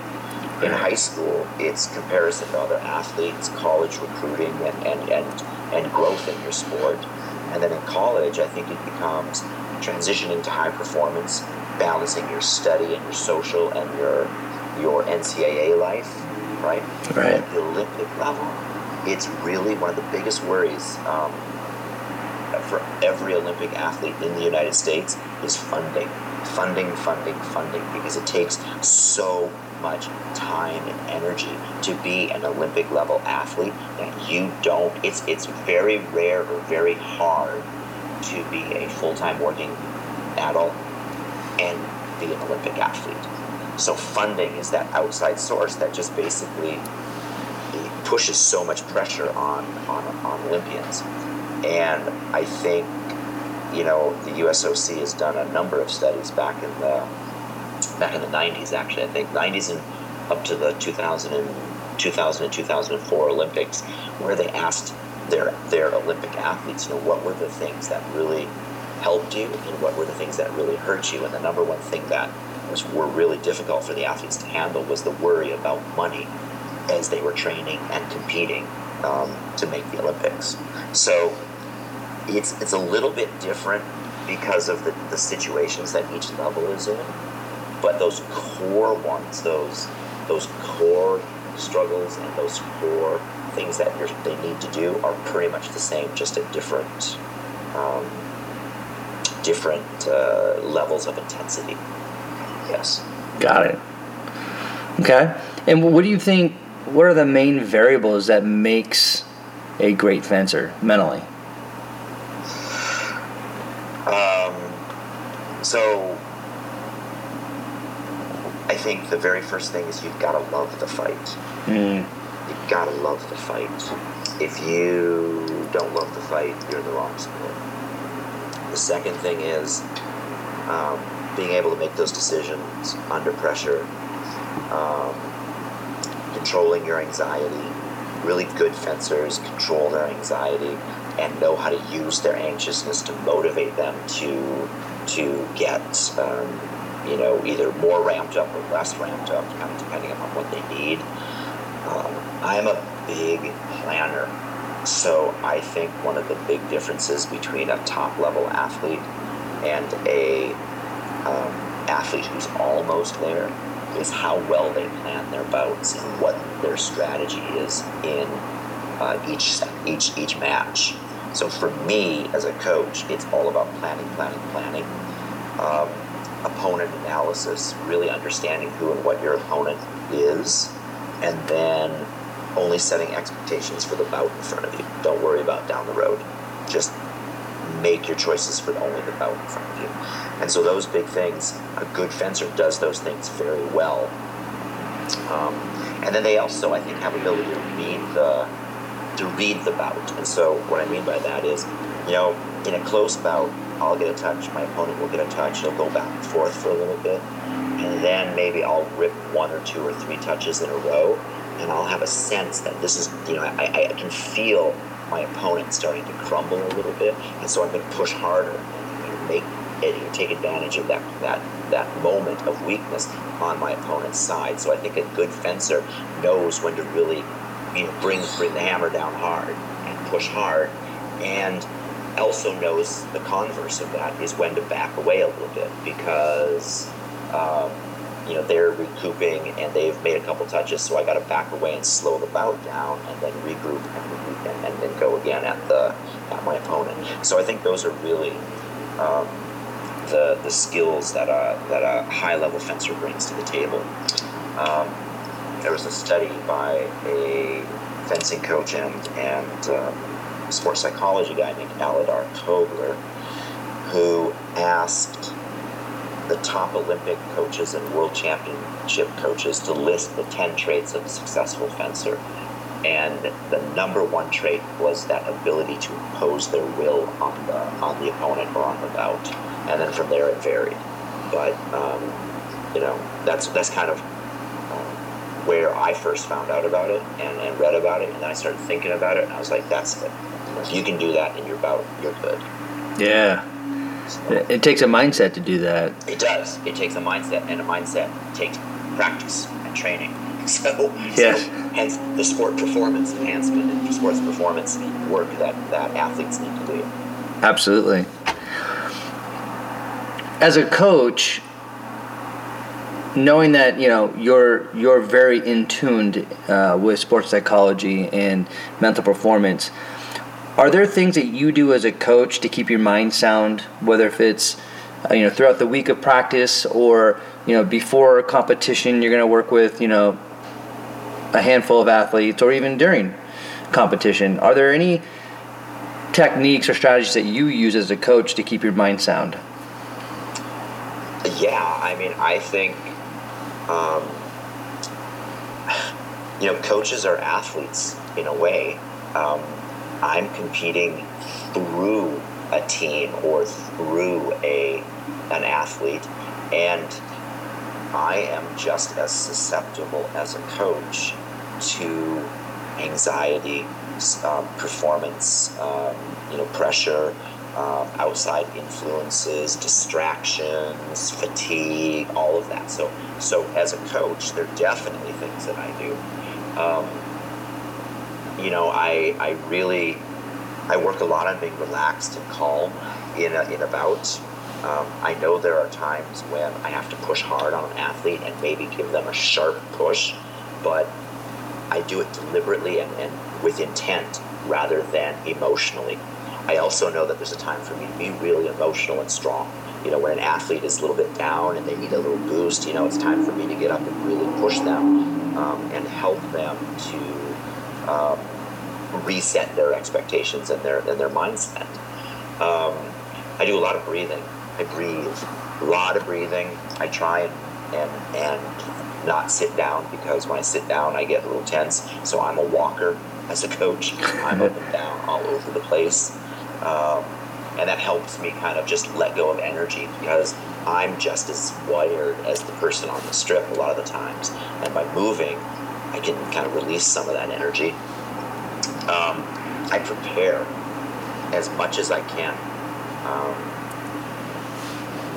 In high school, it's comparison to other athletes, college recruiting, and, and, and, and growth in your sport. And then in college, I think it becomes transitioning to high performance, balancing your study and your social and your your N C A A life, right? Right. At the Olympic level, it's really one of the biggest worries um, for every Olympic athlete in the United States is funding, funding, funding, funding, because it takes so much time and energy to be an Olympic level athlete that you don't, it's it's very rare or very hard to be a full-time working adult and be an Olympic athlete. So funding is that outside source that just basically pushes so much pressure on, on, on Olympians. And I think, you know, the U S O C has done a number of studies back in the back in the nineties, actually, I think, nineties and up to the two thousand and two thousand four Olympics, where they asked their their Olympic athletes, you know, what were the things that really helped you and what were the things that really hurt you. And the number one thing that was were really difficult for the athletes to handle was the worry about money as they were training and competing um, to make the Olympics. So it's it's a little bit different because of the, the situations that each level is in. But those core ones, those those core struggles and those core things that you're, they need to do are pretty much the same, just at different um, different uh, levels of intensity. Yes. Got it. Okay. And what do you think, what are the main variables that makes a great fencer mentally? Um. So... I think the very first thing is you've got to love the fight. Mm. You've got to love the fight. If you don't love the fight, you're in the wrong sport. The second thing is um, being able to make those decisions under pressure, um, controlling your anxiety. Really good fencers control their anxiety and know how to use their anxiousness to motivate them to to get... Um, you know, either more ramped up or less ramped up, kind of depending upon what they need. Um, I'm a big planner, so I think one of the big differences between a top-level athlete and a um, athlete who's almost there is how well they plan their bouts and what their strategy is in uh, each each each match. So for me as a coach, it's all about planning, planning, planning. Um, opponent analysis, really understanding who and what your opponent is, and then only setting expectations for the bout in front of you. Don't worry about down the road. Just make your choices for only the bout in front of you. And so those big things, a good fencer does those things very well. Um, and then they also, I think, have ability to read the to read the bout. And so what I mean by that is, you know, in a close bout, I'll get a touch, my opponent will get a touch, they'll go back and forth for a little bit, and then maybe I'll rip one or two or three touches in a row, and I'll have a sense that this is, you know, I, I can feel my opponent starting to crumble a little bit, and so I'm going to push harder and make and take advantage of that, that, that moment of weakness on my opponent's side. So I think a good fencer knows when to really, you know, bring, bring the hammer down hard and push hard, and also knows the converse of that is when to back away a little bit because um, you know they're recouping and they've made a couple touches, so I got to back away and slow the bout down and then regroup and, and, and then go again at the at my opponent. So I think those are really um, the the skills that a that a high level fencer brings to the table. Um, there was a study by a fencing coach and and. Um, sports psychology guy named Aladar Kogler, who asked the top Olympic coaches and world championship coaches to list the ten traits of a successful fencer. And the number one trait was that ability to impose their will on the on the opponent or on the bout. And then from there it varied. But, um, you know, that's that's kind of uh, where I first found out about it and, and read about it. And then I started thinking about it and I was like, that's it. If you can do that in your bout, you're good. Yeah. So, it takes a mindset to do that. It does. It takes a mindset, and a mindset takes practice and training. So, yes. So hence the sport performance enhancement and sports performance work that, that athletes need to do. Absolutely. As a coach, knowing that, you know, you're you're very in tuned uh, with sports psychology and mental performance, are there things that you do as a coach to keep your mind sound, whether if it's, you know, throughout the week of practice or, you know, before a competition you're going to work with, you know, a handful of athletes, or even during competition? Are there any techniques or strategies that you use as a coach to keep your mind sound? Yeah, I mean, I think, um, you know, coaches are athletes in a way. Um, I'm competing through a team or through a an athlete, and I am just as susceptible as a coach to anxiety, um, performance, um, you know, pressure, uh, outside influences, distractions, fatigue, all of that. So, so as a coach, there are definitely things that I do. Um, You know, I I really I work a lot on being relaxed and calm in a, in a bout. Um, I know there are times when I have to push hard on an athlete and maybe give them a sharp push, but I do it deliberately and, and with intent rather than emotionally. I also know that there's a time for me to be really emotional and strong. You know, when an athlete is a little bit down and they need a little boost, you know, it's time for me to get up and really push them um, and help them to. Um, reset their expectations and their and their mindset. Um, I do a lot of breathing. I breathe, a lot of breathing. I try and, and and not sit down, because when I sit down, I get a little tense. So I'm a walker as a coach. I'm up and down all over the place. Um, and that helps me kind of just let go of energy, because I'm just as wired as the person on the strip a lot of the times. And by moving, I can kind of release some of that energy. Um, I prepare as much as I can. Um,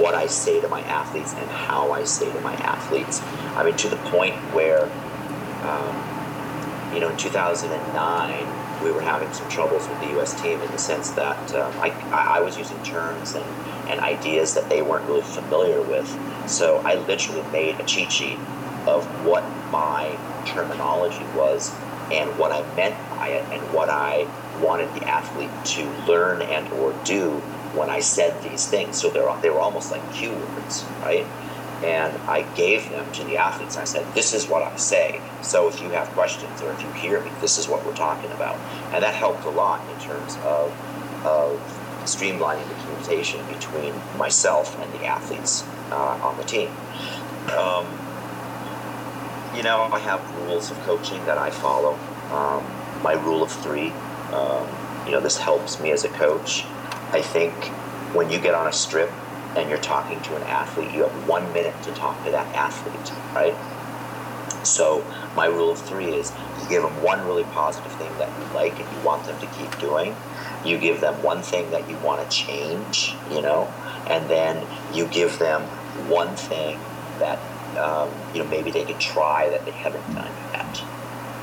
what I say to my athletes and how I say to my athletes. I mean, to the point where, um, you know, in two thousand nine, we were having some troubles with the U S team in the sense that um, I, I was using terms and, and ideas that they weren't really familiar with. So I literally made a cheat sheet of what my terminology was and what I meant by it and what I wanted the athlete to learn and or do when I said these things. So they're, they were almost like cue words, right? And I gave them to the athletes. I said, this is what I say. So if you have questions or if you hear me, this is what we're talking about. And that helped a lot in terms of, of streamlining the communication between myself and the athletes uh, on the team. Um, you know, I have rules of coaching that I follow. Um, my rule of three, um, you know, this helps me as a coach. I think when you get on a strip and you're talking to an athlete, you have one minute to talk to that athlete, right? So my rule of three is you give them one really positive thing that you like and you want them to keep doing. You give them one thing that you want to change, you know, and then you give them one thing that, um, you know, maybe they could try that they haven't done yet.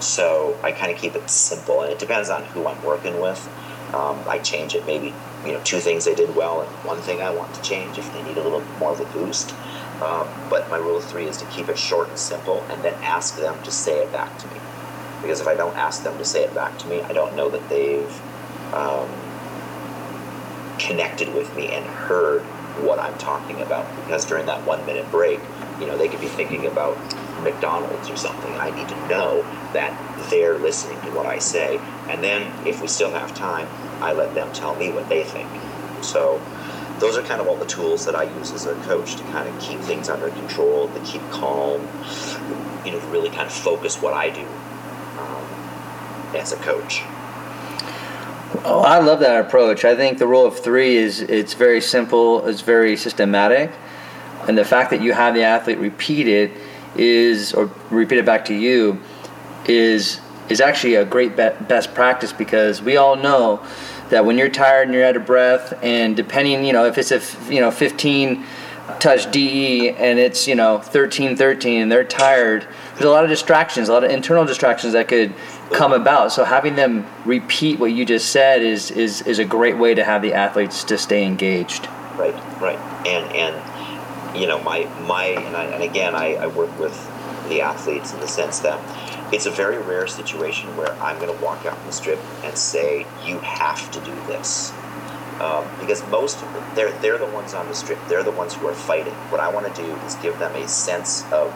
So I kind of keep it simple, and it depends on who I'm working with. Um, I change it maybe, you know, two things they did well and one thing I want to change if they need a little more of a boost. Um, but my rule of three is to keep it short and simple and then ask them to say it back to me. Because if I don't ask them to say it back to me, I don't know that they've um, connected with me and heard what I'm talking about. Because during that one minute break, you know, they could be thinking about McDonald's or something. I need to know that they're listening to what I say. And then if we still have time, I let them tell me what they think. So those are kind of all the tools that I use as a coach to kind of keep things under control, to keep calm, you know, to really kind of focus what I do um, as a coach. Oh, I love that approach. I think the rule of three is it's very simple, it's very systematic. And the fact that you have the athlete repeat it is, or repeat it back to you, is is actually a great be- best practice, because we all know that when you're tired and you're out of breath, and depending, you know, if it's a f- you know fifteen touch D E and it's, you know, thirteen thirteen and they're tired, there's a lot of distractions, a lot of internal distractions that could come about. So having them repeat what you just said is is is a great way to have the athletes to stay engaged. Right, right, and and you know my my and, I, and again I, I work with the athletes in the sense that it's a very rare situation where I'm going to walk out on the strip and say, you have to do this. Um, because most of them, they're, they're the ones on the strip. They're the ones who are fighting. What I want to do is give them a sense of,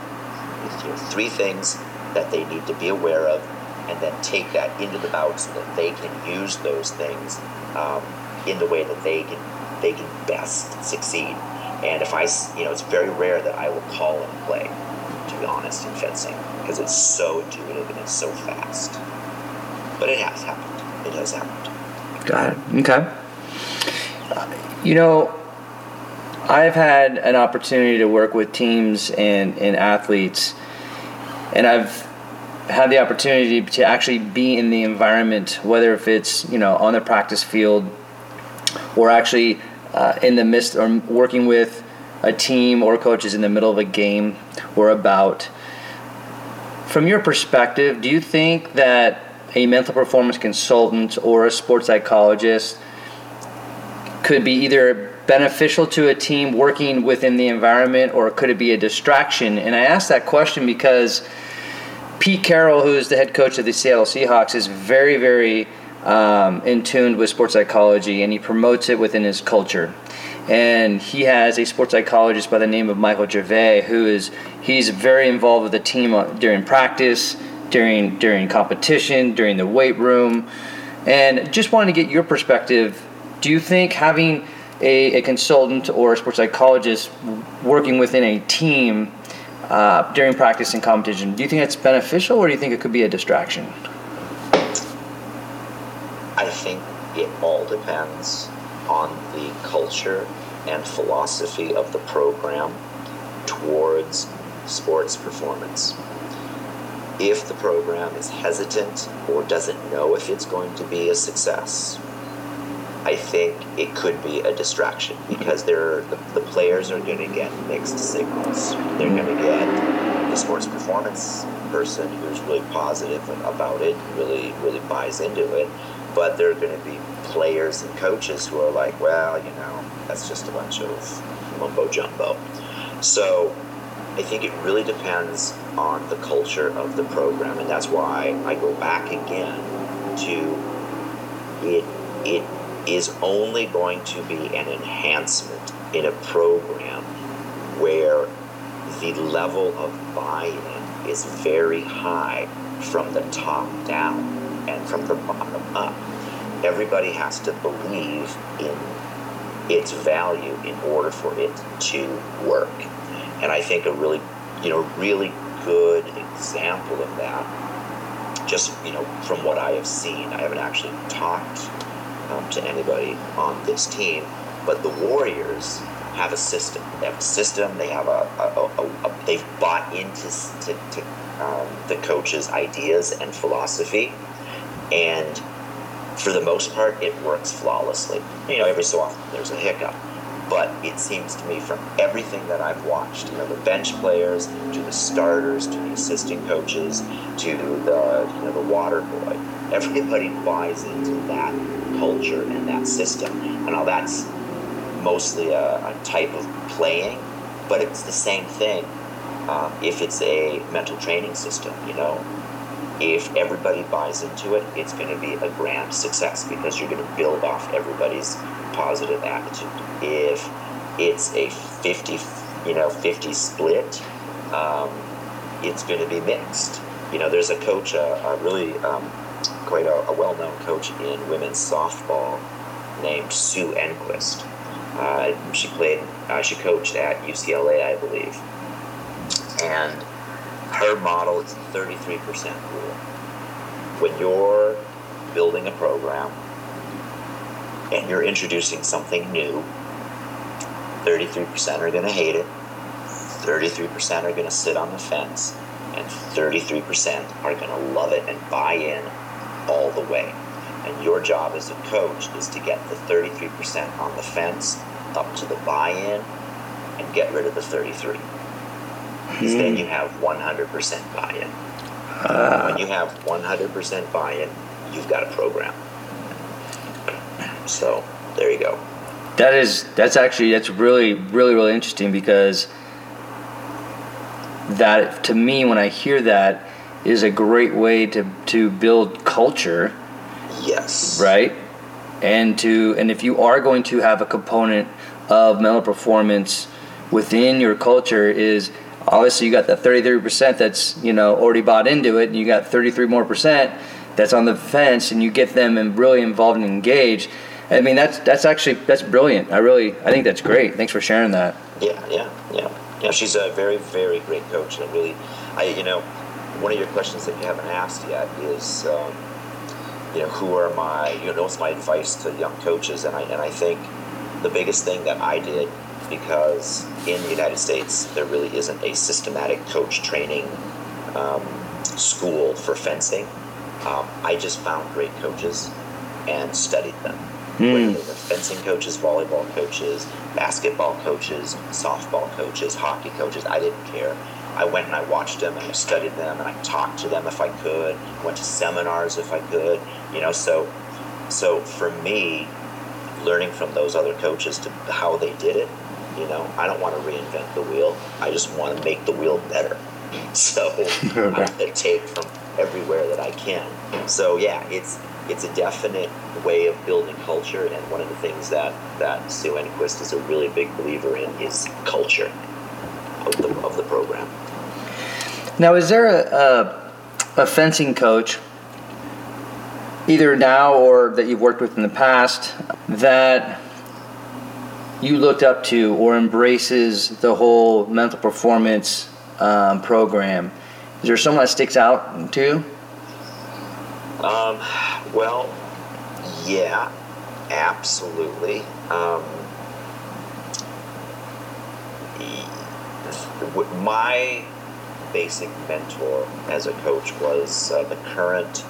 you know, three things that they need to be aware of, and then take that into the bout so that they can use those things um, in the way that they can, they can best succeed. And if I, you know, it's very rare that I will call and play, to be honest, in fencing, because it's so intuitive and it's so fast. But it has happened. It has happened. Got it. Okay. You know, I've had an opportunity to work with teams and, and athletes, and I've had the opportunity to actually be in the environment, whether if it's, you know, on the practice field or actually uh, in the midst or working with a team or coaches in the middle of a game or a bout. From your perspective, do you think that a mental performance consultant or a sports psychologist could be either beneficial to a team working within the environment, or could it be a distraction? And I ask that question because Pete Carroll, who is the head coach of the Seattle Seahawks, is very, very um, in tune with sports psychology, and he promotes it within his culture. And he has a sports psychologist by the name of Michael Gervais, who is he's very involved with the team during practice, during during competition, during the weight room. And just wanted to get your perspective. Do you think having a, a consultant or a sports psychologist working within a team uh, during practice and competition, do you think that's beneficial, or do you think it could be a distraction? I think it all depends on the culture and philosophy of the program towards sports performance. If the program is hesitant or doesn't know if it's going to be a success, I think it could be a distraction, because they're, the, the players are going to get mixed signals. They're going to get the sports performance person who's really positive about it, really, really buys into it. But there are going to be players and coaches who are like, well, you know, that's just a bunch of mumbo jumbo. So I think it really depends on the culture of the program, and that's why I go back again to it. It is only going to be an enhancement in a program where the level of buy-in is very high from the top down and from the bottom up. Everybody has to believe in its value in order for it to work. And I think a really, you know, really good example of that, just, you know, from what I have seen, I haven't actually talked um, to anybody on this team, but the Warriors have a system. They have a system. They have a, a, a, a they've bought into to, to, um, the coach's ideas and philosophy, and for the most part, it works flawlessly. You know, every so often there's a hiccup. But it seems to me from everything that I've watched, you know, the bench players, to the starters, to the assistant coaches, to the, you know, the water boy, everybody buys into that culture and that system. And now that's mostly a, a type of playing, but it's the same thing um, if it's a mental training system, you know. If everybody buys into it, it's going to be a grand success because you're going to build off everybody's positive attitude. If it's a fifty, you know, fifty split, um, it's going to be mixed. You know, there's a coach, a, a really um, quite a, a well-known coach in women's softball named Sue Enquist. Uh, she played, uh, she coached at U C L A, I believe, and her model is the thirty-three percent rule. When you're building a program and you're introducing something new, thirty-three percent are going to hate it, thirty-three percent are going to sit on the fence, and thirty-three percent are going to love it and buy in all the way. And your job as a coach is to get the thirty-three percent on the fence up to the buy-in and get rid of the thirty-three percent. Because mm. then you have one hundred percent buy-in. Uh, when you have one hundred percent buy-in, you've got a program. So there you go. That is that's actually that's really really really interesting, because that, to me, when I hear that, is a great way to to build culture. Yes. Right? And to and if you are going to have a component of mental performance within your culture, is obviously you got that thirty-three percent that's, you know, already bought into it, and you got thirty-three more percent that's on the fence, and you get them and really involved and engaged. I mean, that's that's actually that's brilliant. I really I think that's great. Thanks for sharing that. Yeah, yeah, yeah. Yeah, she's a very, very great coach, and really, I you know, one of your questions that you haven't asked yet is, um, you know, who are my you know what's my advice to young coaches, and I and I think the biggest thing that I did, because in the United States, there really isn't a systematic coach training um, school for fencing. Um, I just found great coaches and studied them. Mm. Whether they were fencing coaches, volleyball coaches, basketball coaches, softball coaches, hockey coaches, I didn't care. I went and I watched them and I studied them and I talked to them if I could. I went to seminars if I could. You know, so so for me, learning from those other coaches to how they did it, you know, I don't want to reinvent the wheel. I just want to make the wheel better. So I have to take from everywhere that I can. So yeah, it's it's a definite way of building culture, and one of the things that, that Sue Enquist is a really big believer in is culture of the, of the program. Now, is there a, a, a fencing coach, either now or that you've worked with in the past, that you looked up to or embraces the whole mental performance um, program? Is there someone that sticks out to you? Um, well, yeah, absolutely. Um, my basic mentor as a coach was uh, the current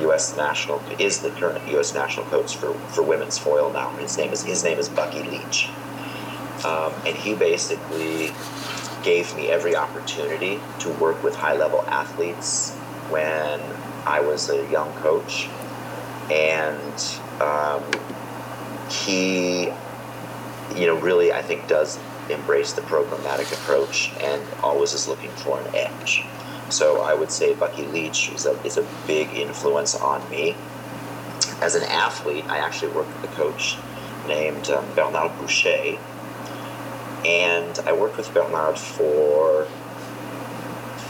U S national is the current U S national coach for, for women's foil now. His name is his name is Bucky Leach, um, and he basically gave me every opportunity to work with high-level athletes when I was a young coach. And um, he, you know, really, I think, does embrace the programmatic approach and always is looking for an edge. So I would say Bucky Leach is a, is a big influence on me. As an athlete, I actually worked with a coach named um, Bernard Boucher, and I worked with Bernard for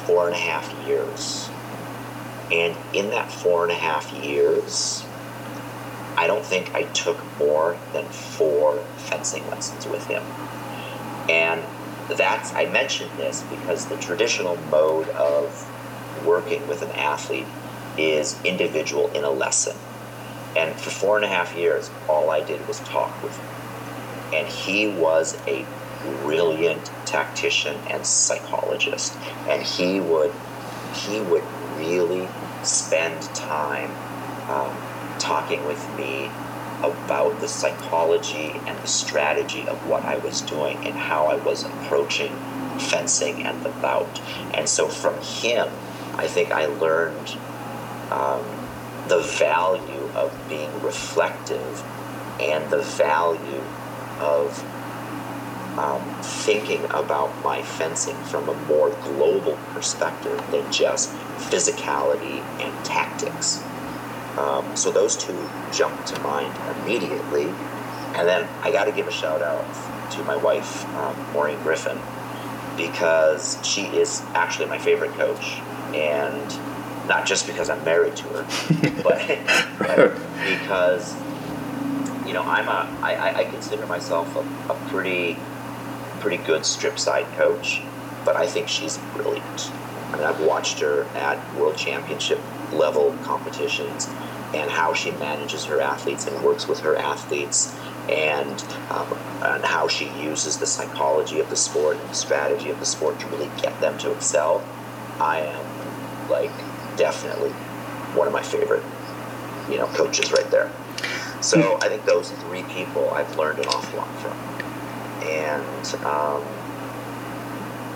four and a half years. And in that four and a half years, I don't think I took more than four fencing lessons with him. And that's, I mentioned this because the traditional mode of working with an athlete is individual in a lesson. And for four and a half years, all I did was talk with him. And he was a brilliant tactician and psychologist. And he would, he would really spend time um, talking with me about the psychology and the strategy of what I was doing and how I was approaching fencing and the bout. And so from him, I think I learned um, the value of being reflective and the value of um, thinking about my fencing from a more global perspective than just physicality and tactics. Um, so those two jumped to mind immediately. And then I got to give a shout out to my wife, um, Maureen Griffin, because she is actually my favorite coach. And not just because I'm married to her, but, but because, you know, I'm a, I, I consider myself a, a pretty, pretty good strip side coach, but I think she's brilliant. I mean, I've watched her at World Championship level competitions and how she manages her athletes and works with her athletes, and um, and how she uses the psychology of the sport and the strategy of the sport to really get them to excel. I am, like, definitely one of my favorite, you know, coaches right there. So I think those three people I've learned an awful lot from. And, um,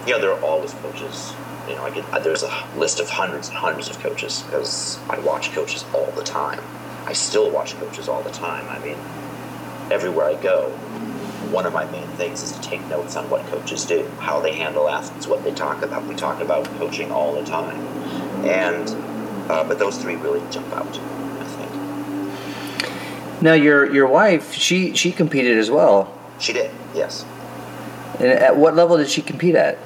you know, there are always coaches. You know, I get, there's a list of hundreds and hundreds of coaches because I watch coaches all the time. I still watch coaches all the time. I mean, everywhere I go, one of my main things is to take notes on what coaches do, how they handle athletes, what they talk about. We talk about coaching all the time. And, uh, but those three really jump out, I think. Now, your your wife, she, she competed as well. She did, yes. And at what level did she compete at?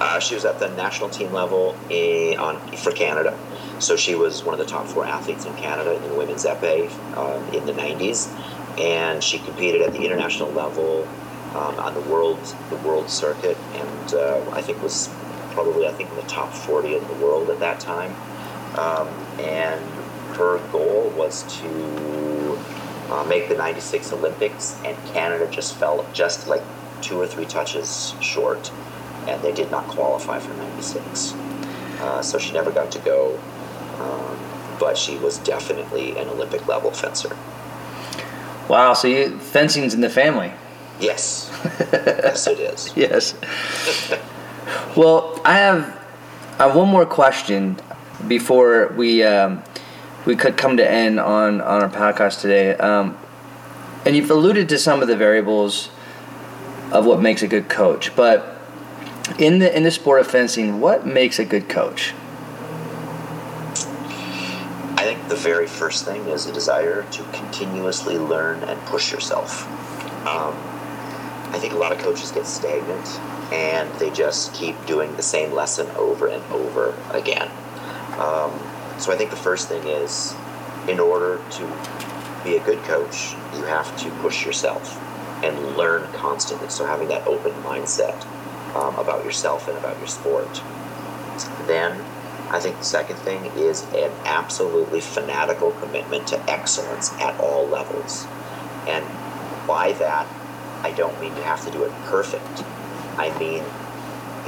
Uh, she was at the national team level in, on for Canada. So she was one of the top four athletes in Canada in women's épée um, in the nineties. And she competed at the international level um, on the world the world circuit, and uh, I think was probably I think in the top forty in the world at that time. Um, and her goal was to uh, make the ninety-six Olympics, and Canada just fell just like two or three touches short. And they did not qualify for ninety-six. Uh, so she never got to go, um, but she was definitely an Olympic-level fencer. Wow, so you, fencing's in the family. Yes. Yes, it is. Yes. Well, I have, I have one more question before we um, we could come to end on, on our podcast today. Um, and you've alluded to some of the variables of what makes a good coach, but In the in the sport of fencing, what makes a good coach? I think the very first thing is a desire to continuously learn and push yourself. Um, I think a lot of coaches get stagnant and they just keep doing the same lesson over and over again. Um, so I think the first thing is, in order to be a good coach, you have to push yourself and learn constantly. So having that open mindset Um, about yourself and about your sport. Then I think the second thing is an absolutely fanatical commitment to excellence at all levels. And by that, I don't mean you have to do it perfect. I mean,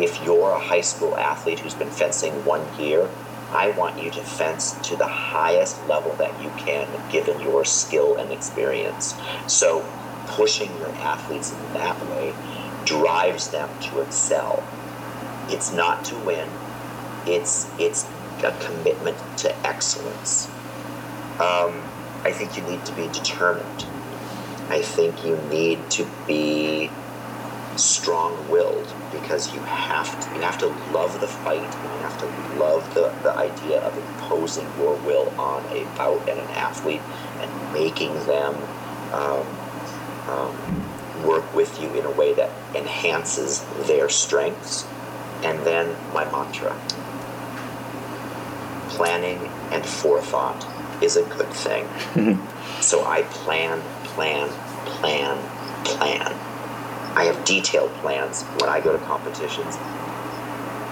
if you're a high school athlete who's been fencing one year, I want you to fence to the highest level that you can given your skill and experience. So pushing your athletes in that way drives them to excel. It's not to win. It's it's a commitment to excellence. Um, I think you need to be determined. I think you need to be strong-willed, because you have to, you have to love the fight, and you have to love the, the idea of imposing your will on a bout and an athlete and making them um, um, work with you in a way that enhances their strengths. And then my mantra, planning and forethought is a good thing. So I plan, plan, plan, plan. I have detailed plans when I go to competitions.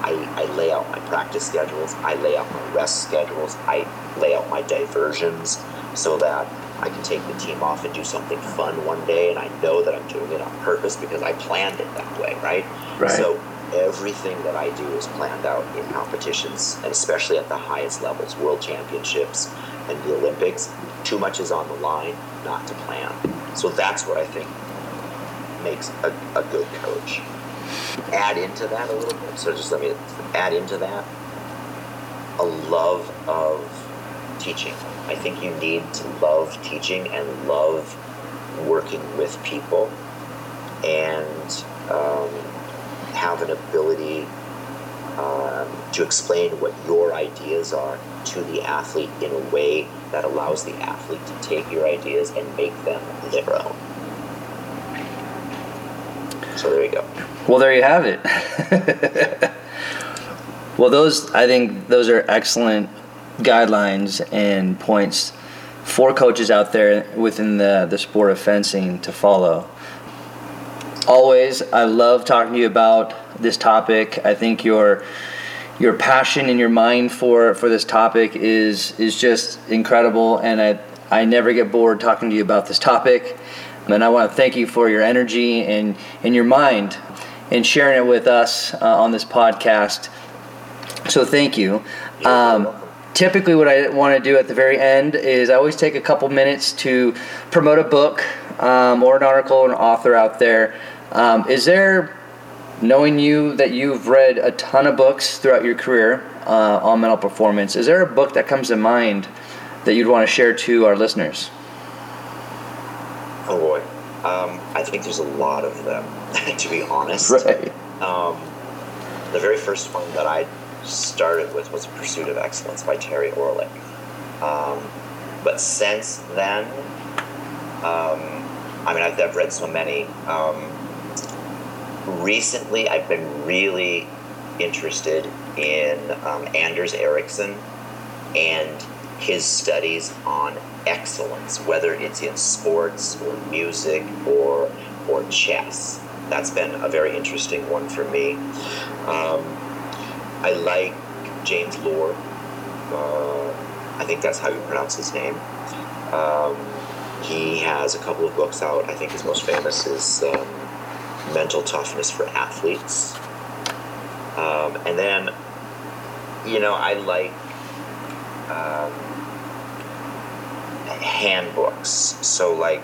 I, I lay out my practice schedules. I lay out my rest schedules. I lay out my diversions so that I can take the team off and do something fun one day, and I know that I'm doing it on purpose because I planned it that way, right? Right. So everything that I do is planned out in competitions, and especially at the highest levels, world championships and the Olympics. Too much is on the line not to plan. So that's what I think makes a, a good coach. Add into that a little bit, so just let me add into that a love of teaching. I think you need to love teaching and love working with people, and um, have an ability um, to explain what your ideas are to the athlete in a way that allows the athlete to take your ideas and make them their own. So there you go. Well, there you have it. Well, those, I think those are excellent guidelines and points for coaches out there within the, the sport of fencing to follow. Always, I love talking to you about this topic. I think your your passion and your mind for, for this topic is is just incredible, and I I never get bored talking to you about this topic. And I want to thank you for your energy and, and your mind and sharing it with us uh, on this podcast. So thank you. Um, typically what I want to do at the very end is I always take a couple minutes to promote a book um, or an article or an author out there. Um, is there, knowing you that you've read a ton of books throughout your career uh, on mental performance, is there a book that comes to mind that you'd want to share to our listeners? Oh boy, um, I think there's a lot of them, to be honest. Right. Um, the very first one that I started with was Pursuit of Excellence by Terry Orlick. Um, but since then, um, I mean, I've, I've read so many. Um, recently, I've been really interested in um, Anders Ericsson and his studies on excellence, whether it's in sports or music or or chess. That's been a very interesting one for me. Um, I like James Lore. Uh, I think that's how you pronounce his name. Um, he has a couple of books out. I think his most famous is um, Mental Toughness for Athletes. Um, and then, you know, I like Um, handbooks. So, like,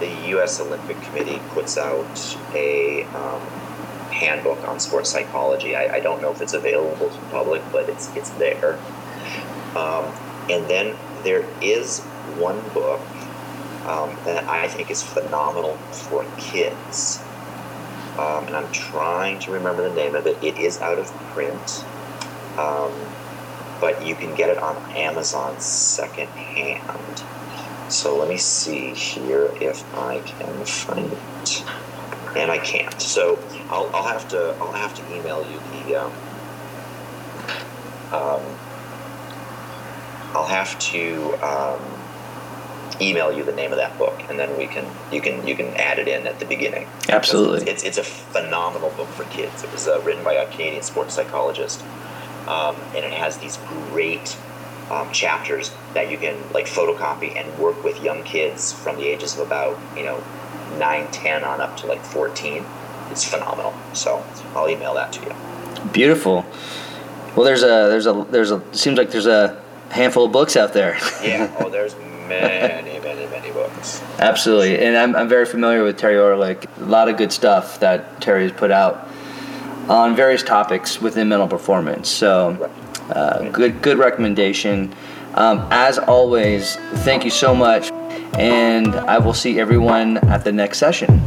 the U S Olympic Committee puts out a um, handbook on sports psychology. I, I don't know if it's available to the public, but it's it's there. Um, and then there is one book um, that I think is phenomenal for kids. Um, and I'm trying to remember the name of it. It is out of print. Um, but you can get it on Amazon secondhand. So let me see here if I can find it, and I can't. So I'll, I'll have to I'll have to email you the um, um I'll have to um, email you the name of that book, and then we can you can you can add it in at the beginning. Absolutely, it's it's, it's a phenomenal book for kids. It was uh, written by a Canadian sports psychologist. Um, and it has these great um, chapters that you can like photocopy and work with young kids from the ages of about, you know, nine, ten on up to like fourteen. It's phenomenal. So I'll email that to you. Beautiful. Well, there's a, there's a, there's a, seems like there's a handful of books out there. Yeah. Oh, there's many, many, many books. Absolutely. And I'm I'm very familiar with Terry Orlick. A lot of good stuff that Terry's put out on various topics within mental performance. So uh, good good recommendation. Um, as always, thank you so much. And I will see everyone at the next session.